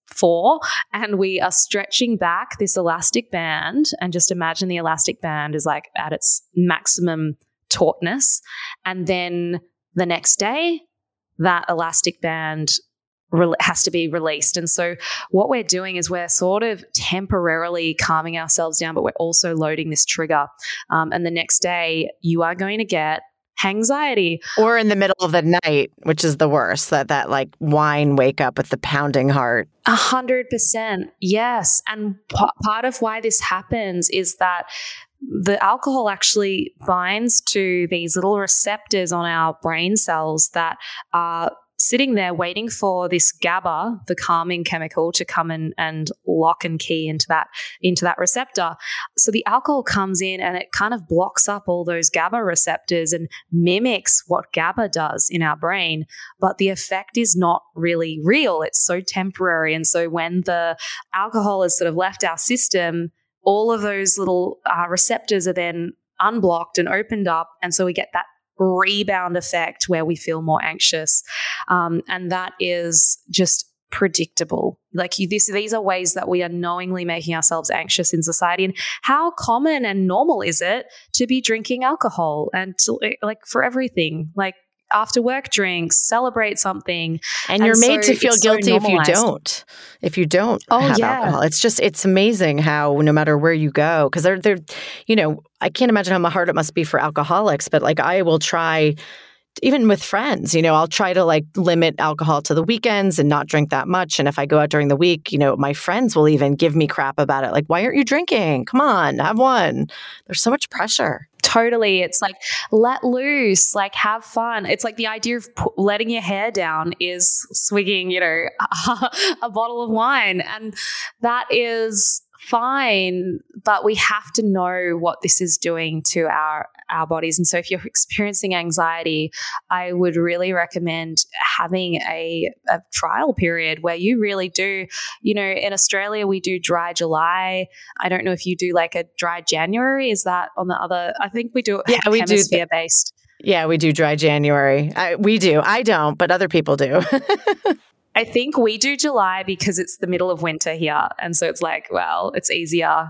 four and we are stretching back this elastic band, and just imagine the elastic band is like at its maximum tautness, and then the next day that elastic band has to be released. And so what we're doing is we're sort of temporarily calming ourselves down, but we're also loading this trigger. Um, and the next day you are going to get anxiety. Or in the middle of the night, which is the worst, that that like whine wake up with the pounding heart. A hundred percent. Yes. And p- part of why this happens is that the alcohol actually binds to these little receptors on our brain cells that are sitting there waiting for this GABA, the calming chemical, to come in and lock and key into that into that receptor. So the alcohol comes in and it kind of blocks up all those GABA receptors and mimics what GABA does in our brain, but the effect is not really real. It's so temporary. And so when the alcohol has sort of left our system, all of those little uh, receptors are then unblocked and opened up, and so we get that rebound effect where we feel more anxious, um, and that is just predictable. Like you, this, these are ways that we are knowingly making ourselves anxious in society. And how common and normal is it to be drinking alcohol and to, like for everything, like after work drinks, celebrate something, and, and you're made so to feel guilty so if you don't. If you don't oh, have yeah. alcohol, it's just it's amazing how no matter where you go, because they're they're, you know, I can't imagine how hard it must be for alcoholics, but like I will try, even with friends, you know, I'll try to like limit alcohol to the weekends and not drink that much. And if I go out during the week, you know, my friends will even give me crap about it. Like, why aren't you drinking? Come on, have one. There's so much pressure. Totally. It's like, let loose, like have fun. It's like the idea of p- letting your hair down is swigging, you know, a bottle of wine. And that is fine, but we have to know what this is doing to our, our bodies. And so if you're experiencing anxiety, I would really recommend having a, a trial period where you really do, you know, in Australia, we do dry July. I don't know if you do like a dry January. Is that on the other? I think we do. Yeah, we hemisphere do based. Yeah, we do dry January. I, we do. I don't, but other people do. I think we do July because it's the middle of winter here. And so it's like, well, it's easier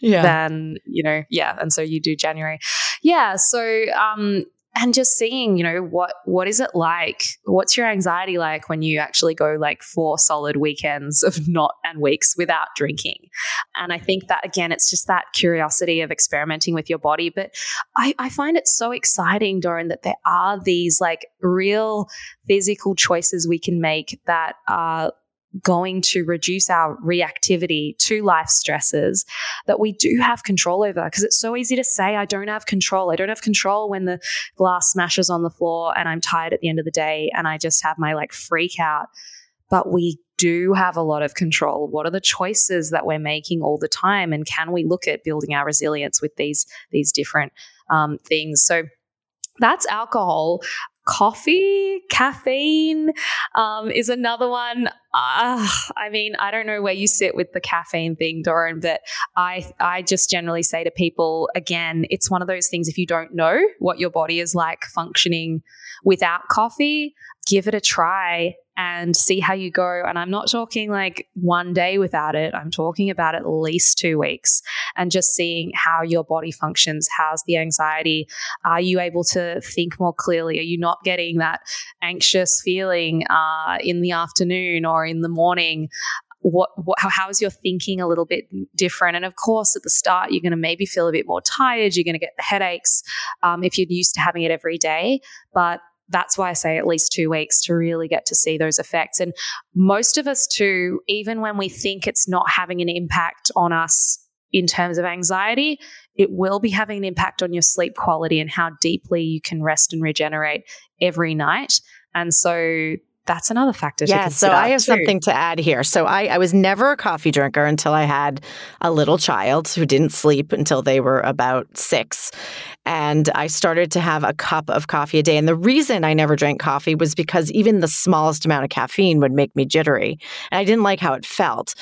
yeah. than, you know, yeah. And so you do January. Yeah. So, um, and just seeing, you know, what, what is it like? What's your anxiety like when you actually go like four solid weekends of not and weeks without drinking? And I think that, again, it's just that curiosity of experimenting with your body. But I, I find it so exciting, Doran, that there are these like real physical choices we can make that are going to reduce our reactivity to life stresses that we do have control over, because it's so easy to say, I don't have control. I don't have control when the glass smashes on the floor and I'm tired at the end of the day and I just have my like freak out. But we do have a lot of control. What are the choices that we're making all the time? And can we look at building our resilience with these, these different um, things? So that's alcohol. Coffee, caffeine um, is another one. Uh, I mean, I don't know where you sit with the caffeine thing, Doran, but I I just generally say to people, again, it's one of those things, if you don't know what your body is like functioning without coffee, give it a try and see how you go. And I'm not talking like one day without it. I'm talking about at least two weeks and just seeing how your body functions. How's the anxiety? Are you able to think more clearly? Are you not getting that anxious feeling uh, in the afternoon or in the morning? What, what, how is your thinking a little bit different? And of course, at the start, you're going to maybe feel a bit more tired. You're going to get the headaches um, if you're used to having it every day. But that's why I say at least two weeks to really get to see those effects. And most of us too, even when we think it's not having an impact on us in terms of anxiety, it will be having an impact on your sleep quality and how deeply you can rest and regenerate every night. And so that's another factor to yeah, consider. Yeah, so I have too. something to add here. So I, I was never a coffee drinker until I had a little child who didn't sleep until they were about six. And I started to have a cup of coffee a day. And the reason I never drank coffee was because even the smallest amount of caffeine would make me jittery. And I didn't like how it felt.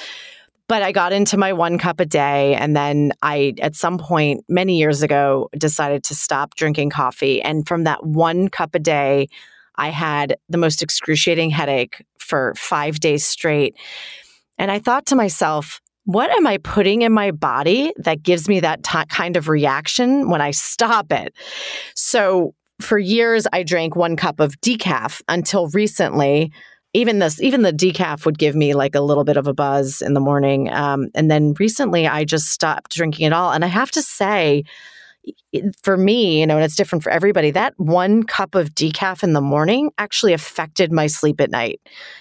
But I got into my one cup a day, and then I, at some point many years ago, decided to stop drinking coffee. And from that one cup a day, I had the most excruciating headache for five days straight. And I thought to myself, what am I putting in my body that gives me that t- kind of reaction when I stop it? So for years, I drank one cup of decaf until recently, even this, even the decaf would give me like a little bit of a buzz in the morning. Um, and then recently I just stopped drinking it all. And I have to say, for me, you know, and it's different for everybody, that one cup of decaf in the morning actually affected my sleep at night.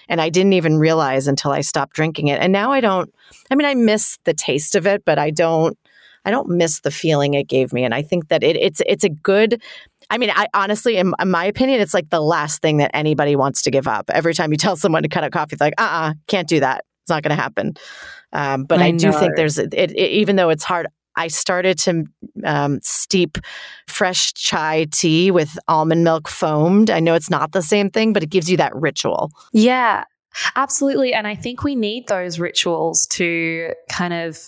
And I didn't even realize until I stopped drinking it. And now I don't, I mean, I miss the taste of it, but I don't, I don't miss the feeling it gave me. And I think that it, it's, it's a good, I mean, I honestly, in, in my opinion, it's like the last thing that anybody wants to give up. Every time you tell someone to cut out coffee, it's like, uh-uh, can't do that. It's not going to happen. Um, but I, I do think there's, it, it, even though it's hard, I started to um, steep fresh chai tea with almond milk foamed. I know it's not the same thing, but it gives you that ritual. Yeah, absolutely. And I think we need those rituals to kind of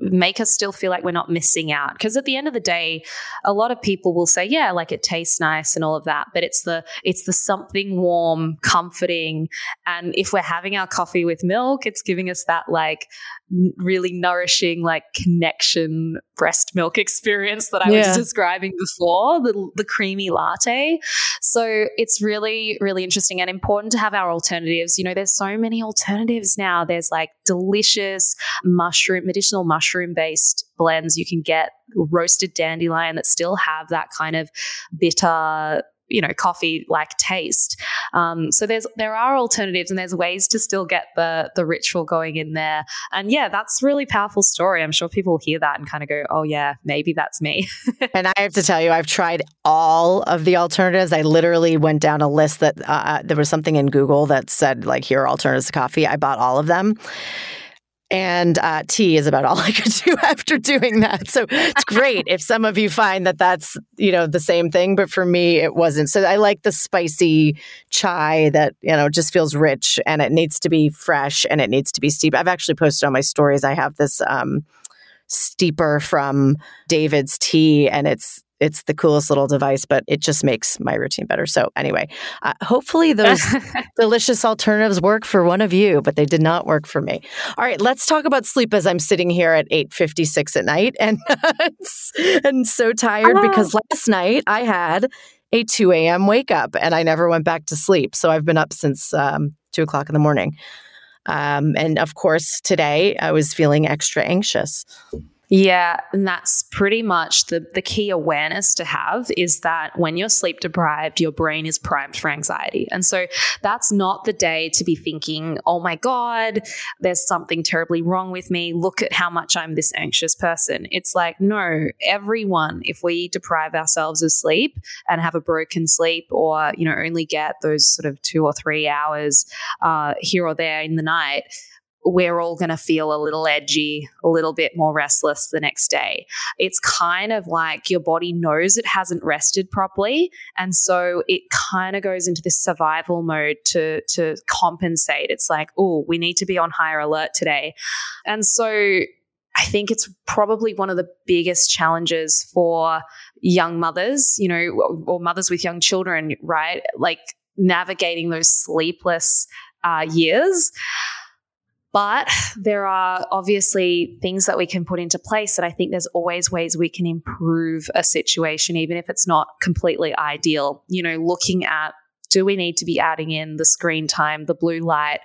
make us still feel like we're not missing out. Because at the end of the day, a lot of people will say, yeah, like it tastes nice and all of that, but it's the it's the something warm, comforting. And if we're having our coffee with milk, it's giving us that like really nourishing, like connection breast milk experience that I yeah. was describing before, the, the creamy latte. So it's really, really interesting and important to have our alternatives. You know, there's so many alternatives now. There's like delicious mushroom, medicinal mushroom, mushroom-based blends. You can get roasted dandelion that still have that kind of bitter, you know, coffee-like taste. Um, so there's there are alternatives and there's ways to still get the the ritual going in there. And yeah, that's a really powerful story. I'm sure people hear that and kind of go, oh yeah, maybe that's me. And I have to tell you, I've tried all of the alternatives. I literally went down a list that uh, there was something in Google that said like, here are alternatives to coffee. I bought all of them. And uh, tea is about all I could do after doing that. So it's great if some of you find that that's, you know, the same thing. But for me, it wasn't. So I like the spicy chai that, you know, just feels rich and it needs to be fresh and it needs to be steep. I've actually posted on my stories. I have this um, steeper from David's Tea and it's it's the coolest little device, but it just makes my routine better. So anyway, uh, hopefully those delicious alternatives work for one of you, but they did not work for me. All right, let's talk about sleep as I'm sitting here at eight fifty-six at night and, and so tired oh. because last night I had a two a.m. wake up and I never went back to sleep. So I've been up since um, two o'clock in the morning. Um, and of course, today I was feeling extra anxious. Yeah, and that's pretty much the, the key awareness to have is that when you're sleep deprived, your brain is primed for anxiety. And so that's not the day to be thinking, oh my God, there's something terribly wrong with me. Look at how much I'm this anxious person. It's like, no, everyone, if we deprive ourselves of sleep and have a broken sleep or, you know, only get those sort of two or three hours uh, here or there in the night, we're all going to feel a little edgy, a little bit more restless the next day. It's kind of like your body knows it hasn't rested properly. And so it kind of goes into this survival mode to, to compensate. It's like, oh, we need to be on higher alert today. And so I think it's probably one of the biggest challenges for young mothers, you know, or mothers with young children, right? Like navigating those sleepless uh, years. But there are obviously things that we can put into place, and I think there's always ways we can improve a situation, even if it's not completely ideal. You know, looking at, do we need to be adding in the screen time, the blue light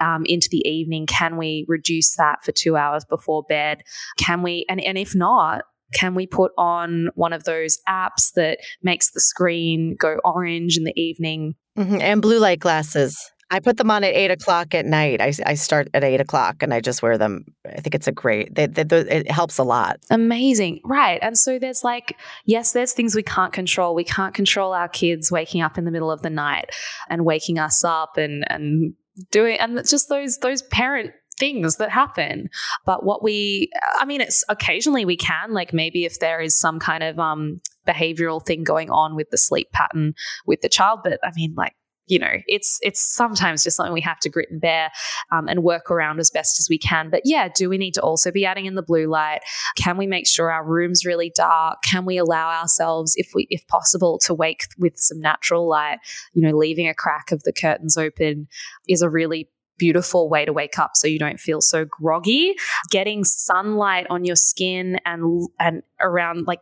um, into the evening? Can we reduce that for two hours before bed? Can we, and, and if not, can we put on one of those apps that makes the screen go orange in the evening? Mm-hmm. And blue light glasses. I put them on at eight o'clock at night. I, I start at eight o'clock and I just wear them. I think it's a great, they, they, they, it helps a lot. Amazing. Right. And so there's like, yes, there's things we can't control. We can't control our kids waking up in the middle of the night and waking us up and, and doing, and just those, those parent things that happen. But what we, I mean, it's occasionally we can, like maybe if there is some kind of um, behavioral thing going on with the sleep pattern with the child, but I mean, like, you know, it's it's sometimes just something we have to grit and bear um, and work around as best as we can. But yeah, do we need to also be adding in the blue light? Can we make sure our room's really dark? Can we allow ourselves, if we if possible, to wake with some natural light? You know, leaving a crack of the curtains open is a really beautiful way to wake up so you don't feel so groggy. Getting sunlight on your skin and and around like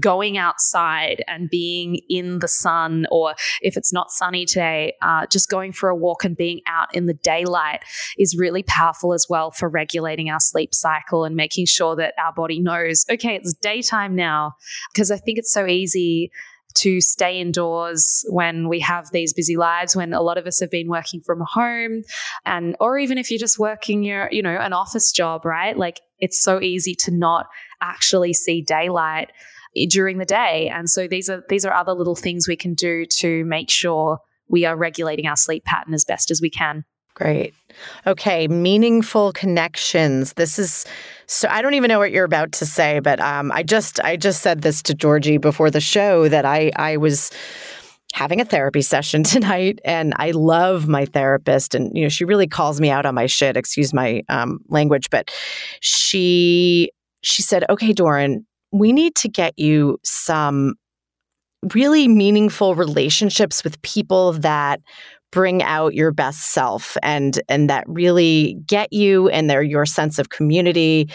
going outside and being in the sun, or if it's not sunny today, uh, just going for a walk and being out in the daylight is really powerful as well for regulating our sleep cycle and making sure that our body knows, okay, it's daytime now. Because I think it's so easy to stay indoors when we have these busy lives, when a lot of us have been working from home, and or even if you're just working your, you know, an office job, right? Like, it's so easy to not actually see daylight during the day. And so these are these are other little things we can do to make sure we are regulating our sleep pattern as best as we can. Great. Okay. Meaningful connections. This is so, I don't even know what you're about to say, but um, I just, I just said this to Georgie before the show that I, I was having a therapy session tonight, and I love my therapist, and, you know, she really calls me out on my shit, excuse my um, language, but she, she said, okay, Doran, we need to get you some really meaningful relationships with people that bring out your best self and and that really get you, and they're your sense of community.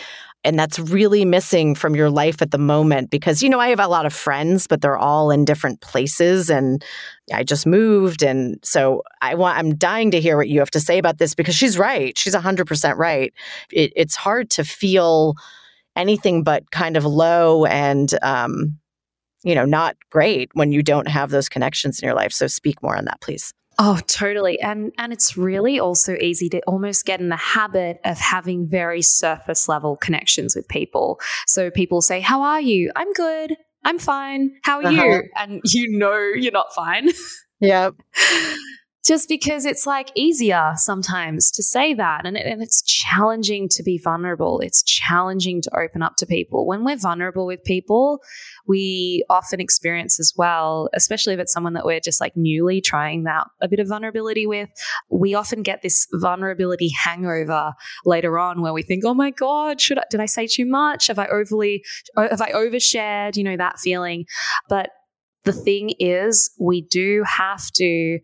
And that's really missing from your life at the moment because, you know, I have a lot of friends, but they're all in different places, and I just moved. And so I want, I'm dying to hear what you have to say about this, because she's right. She's one hundred percent right. It, it's hard to feel anything but kind of low and, um, you know, not great when you don't have those connections in your life. So speak more on that, please. Oh, totally. And and it's really also easy to almost get in the habit of having very surface level connections with people. So people say, how are you? I'm good. I'm fine. How are uh-huh. you? And you know you're not fine. Yep. Just because it's like easier sometimes to say that. And, it, and it's challenging to be vulnerable. It's challenging to open up to people. When we're vulnerable with people, we often experience as well, especially if it's someone that we're just like newly trying out a bit of vulnerability with, we often get this vulnerability hangover later on where we think, oh my God, should I, did I say too much? Have I overly, have I overshared? You know, that feeling. But the thing is, we do have to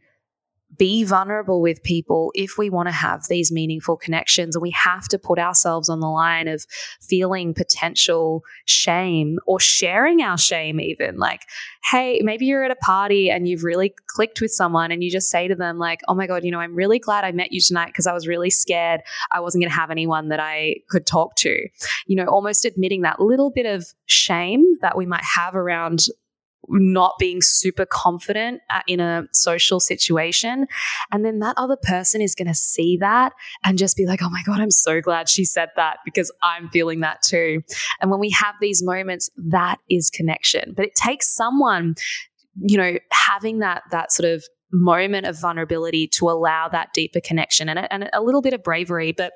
be vulnerable with people if we want to have these meaningful connections, and we have to put ourselves on the line of feeling potential shame or sharing our shame even. Like, hey, maybe you're at a party and you've really clicked with someone and you just say to them like, oh my God, you know, I'm really glad I met you tonight because I was really scared I wasn't going to have anyone that I could talk to. You know, almost admitting that little bit of shame that we might have around not being super confident in a social situation. And then that other person is going to see that and just be like, oh my God, I'm so glad she said that because I'm feeling that too. And when we have these moments, that is connection. But it takes someone, you know, having that, that sort of moment of vulnerability to allow that deeper connection and a, and a little bit of bravery. But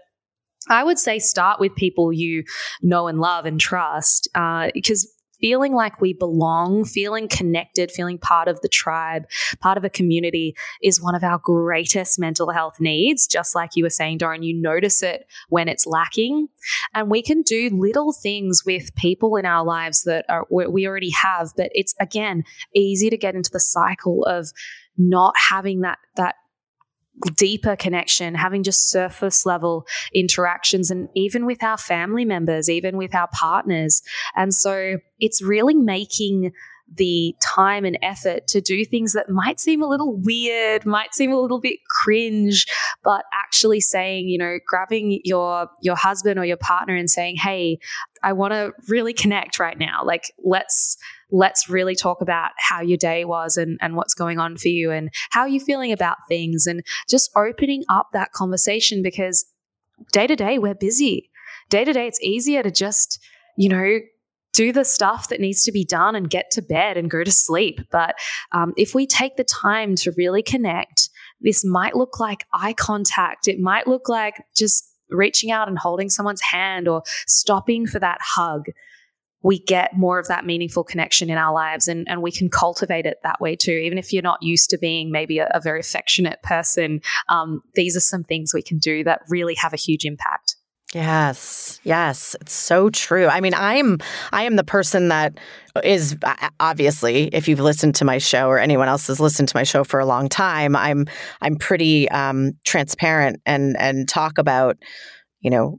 I would say start with people you know and love and trust, uh, because feeling like we belong, feeling connected, feeling part of the tribe, part of a community is one of our greatest mental health needs. Just like you were saying, Doran, you notice it when it's lacking. And we can do little things with people in our lives that are, we already have, but it's, again, easy to get into the cycle of not having that that deeper connection, having just surface level interactions, and even with our family members, even with our partners. And so it's really making the time and effort to do things that might seem a little weird, might seem a little bit cringe, but actually saying, you know, grabbing your your husband or your partner and saying, hey, I want to really connect right now. Like, let's let's really talk about how your day was and, and what's going on for you and how are you feeling about things, and just opening up that conversation, because day to day we're busy. Day to day it's easier to just, you know, do the stuff that needs to be done and get to bed and go to sleep. But um, if we take the time to really connect, this might look like eye contact. It might look like just reaching out and holding someone's hand or stopping for that hug. We get more of that meaningful connection in our lives, and, and we can cultivate it that way too. Even if you're not used to being maybe a, a very affectionate person, um, these are some things we can do that really have a huge impact. Yes. Yes. It's so true. I mean, I'm I am the person that is, obviously, if you've listened to my show or anyone else has listened to my show for a long time, I'm I'm pretty um, transparent and and talk about, you know,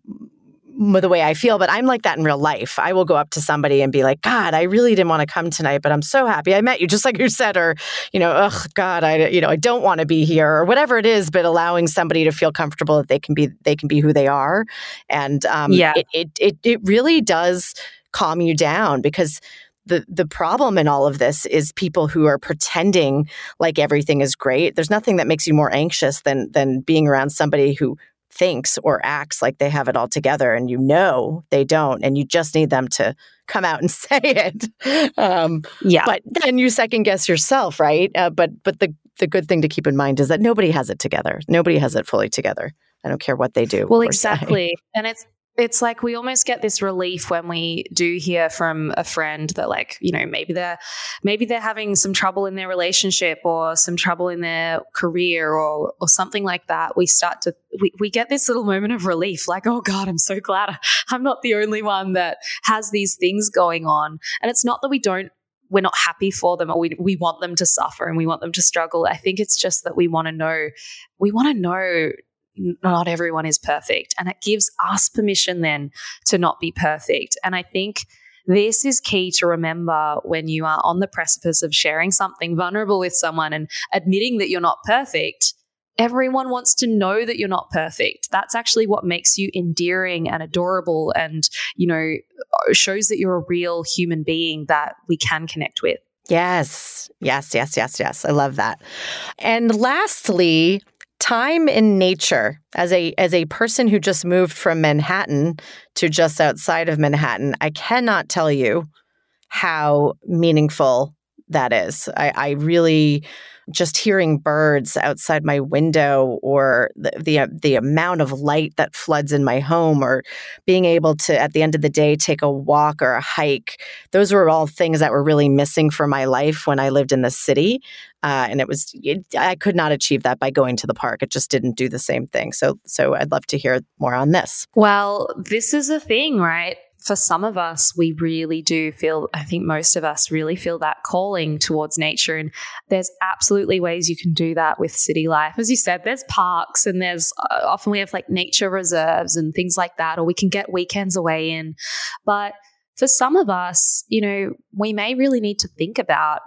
the way I feel, but I'm like that in real life. I will go up to somebody and be like, God, I really didn't want to come tonight, but I'm so happy I met you, just like you said, or, you know, oh God, I, you know, I don't want to be here or whatever it is, but allowing somebody to feel comfortable that they can be, they can be who they are. And um, yeah. it, it, it, it really does calm you down, because The the problem in all of this is people who are pretending like everything is great. There's nothing that makes you more anxious than than being around somebody who thinks or acts like they have it all together, and you know they don't, and you just need them to come out and say it. Um, yeah. But then you second guess yourself, right? Uh, but but the the good thing to keep in mind is that nobody has it together. Nobody has it fully together. I don't care what they do. Well, exactly, and it's. It's like we almost get this relief when we do hear from a friend that, like, you know, maybe they're maybe they're having some trouble in their relationship or some trouble in their career or or something like that. We start to we, we get this little moment of relief, like, oh God, I'm so glad I'm not the only one that has these things going on. And it's not that we don't we're not happy for them or we we want them to suffer and we want them to struggle. I think it's just that we want to know we want to know. Not everyone is perfect, and it gives us permission then to not be perfect. And I think this is key to remember when you are on the precipice of sharing something vulnerable with someone and admitting that you're not perfect. Everyone wants to know that you're not perfect. That's actually what makes you endearing and adorable and, you know, shows that you're a real human being that we can connect with. Yes, yes, yes, yes, yes. I love that. And lastly, time in nature. As a as a person who just moved from Manhattan to just outside of Manhattan, I cannot tell you how meaningful that is. I, I really just hearing birds outside my window, or the, the the amount of light that floods in my home, or being able to at the end of the day take a walk or a hike. Those were all things that were really missing for my life when I lived in the city, uh, and it was it, I could not achieve that by going to the park. It just didn't do the same thing. So so I'd love to hear more on this. Well, this is a thing, right? For some of us, we really do feel, I think most of us really feel that calling towards nature. And there's absolutely ways you can do that with city life. As you said, there's parks and there's uh, often we have like nature reserves and things like that, or we can get weekends away in. But for some of us, you know, we may really need to think about,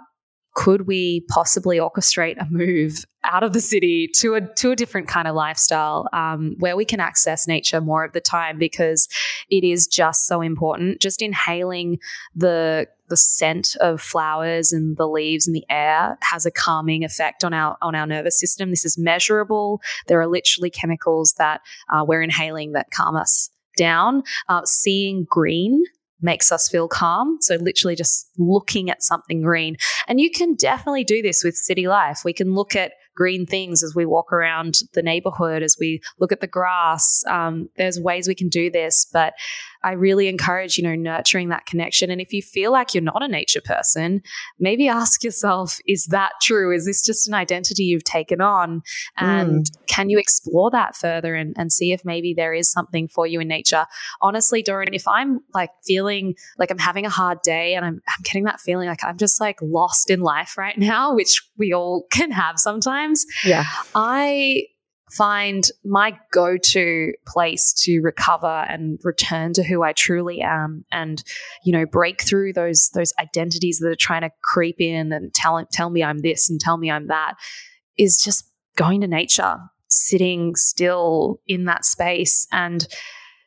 could we possibly orchestrate a move out of the city to a to a different kind of lifestyle um, where we can access nature more of the time, because it is just so important. Just inhaling the the scent of flowers and the leaves in the air has a calming effect on our on our nervous system. This is measurable. There are literally chemicals that uh, we're inhaling that calm us down. Uh, seeing green makes us feel calm. So literally just looking at something green. And you can definitely do this with city life. We can look at green things as we walk around the neighborhood, as we look at the grass. Um, there's ways we can do this, but I really encourage, you know, nurturing that connection. And if you feel like you're not a nature person, maybe ask yourself, is that true? Is this just an identity you've taken on? And mm. can you explore that further and, and see if maybe there is something for you in nature? Honestly, Doran, if I'm like feeling like I'm having a hard day and I'm, I'm getting that feeling like I'm just like lost in life right now, which we all can have sometimes. Yeah. I... find my go-to place to recover and return to who I truly am, and, you know, break through those those identities that are trying to creep in and tell tell me I'm this and tell me I'm that, is just going to nature, sitting still in that space. And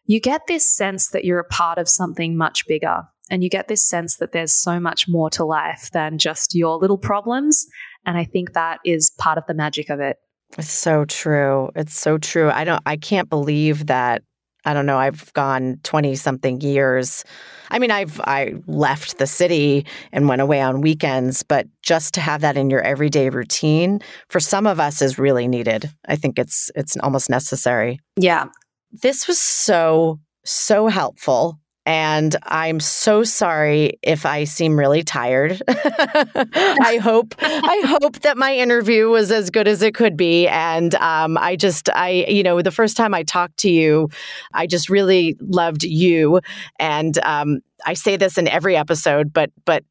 you get this sense that you're a part of something much bigger, and you get this sense that there's so much more to life than just your little problems. And I think that is part of the magic of it. It's so true. It's so true. I don't, I can't believe that, I don't know, I've gone twenty something years. I mean, I've, I left the city and went away on weekends, but just to have that in your everyday routine for some of us is really needed. I think it's, it's almost necessary. Yeah. This was so, so helpful. And I'm so sorry if I seem really tired. I hope I hope that my interview was as good as it could be. And um, I just, I you know, the first time I talked to you, I just really loved you. And um, I say this in every episode, but but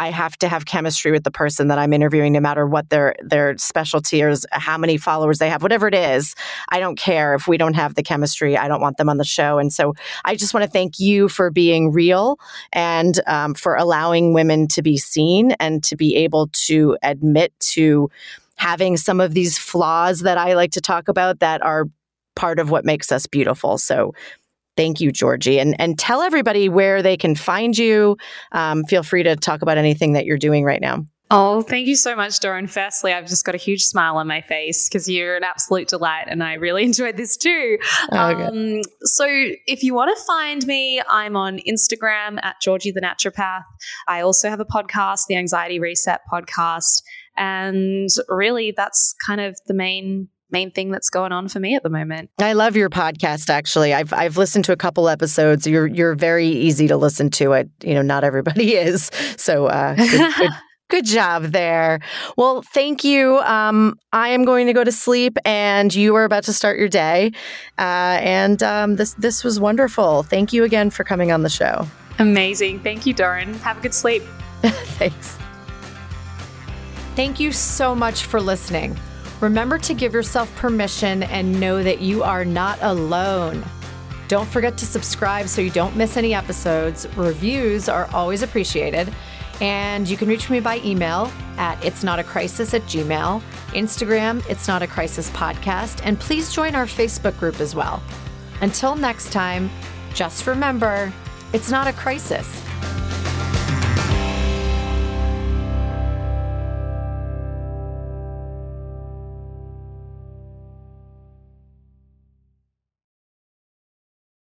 I have to have chemistry with the person that I'm interviewing, no matter what their their specialty is, how many followers they have, whatever it is. I don't care if we don't have the chemistry. I don't want them on the show. And so I just want to thank you for being real and um, for allowing women to be seen and to be able to admit to having some of these flaws that I like to talk about that are part of what makes us beautiful. So thank you, Georgie. And and tell everybody where they can find you. Um, feel free to talk about anything that you're doing right now. Oh, thank you so much, Doran. Firstly, I've just got a huge smile on my face because you're an absolute delight and I really enjoyed this too. Oh, um, so if you want to find me, I'm on Instagram at Georgie the Naturopath. I also have a podcast, the Anxiety Reset podcast. And really that's kind of the main main thing that's going on for me at the moment. I love your podcast, actually. I've I've listened to a couple episodes. You're you're very easy to listen to. It, you know, not everybody is. So uh, good, good, good job there. Well, thank you. Um, I am going to go to sleep, and you are about to start your day. Uh, and um, this this was wonderful. Thank you again for coming on the show. Amazing. Thank you, Doran. Have a good sleep. Thanks. Thank you so much for listening. Remember to give yourself permission and know that you are not alone. Don't forget to subscribe so you don't miss any episodes. Reviews are always appreciated. And you can reach me by email at itsnotacrisis at gmail, Instagram, It's Not a Crisis Podcast, and please join our Facebook group as well. Until next time, just remember, it's not a crisis.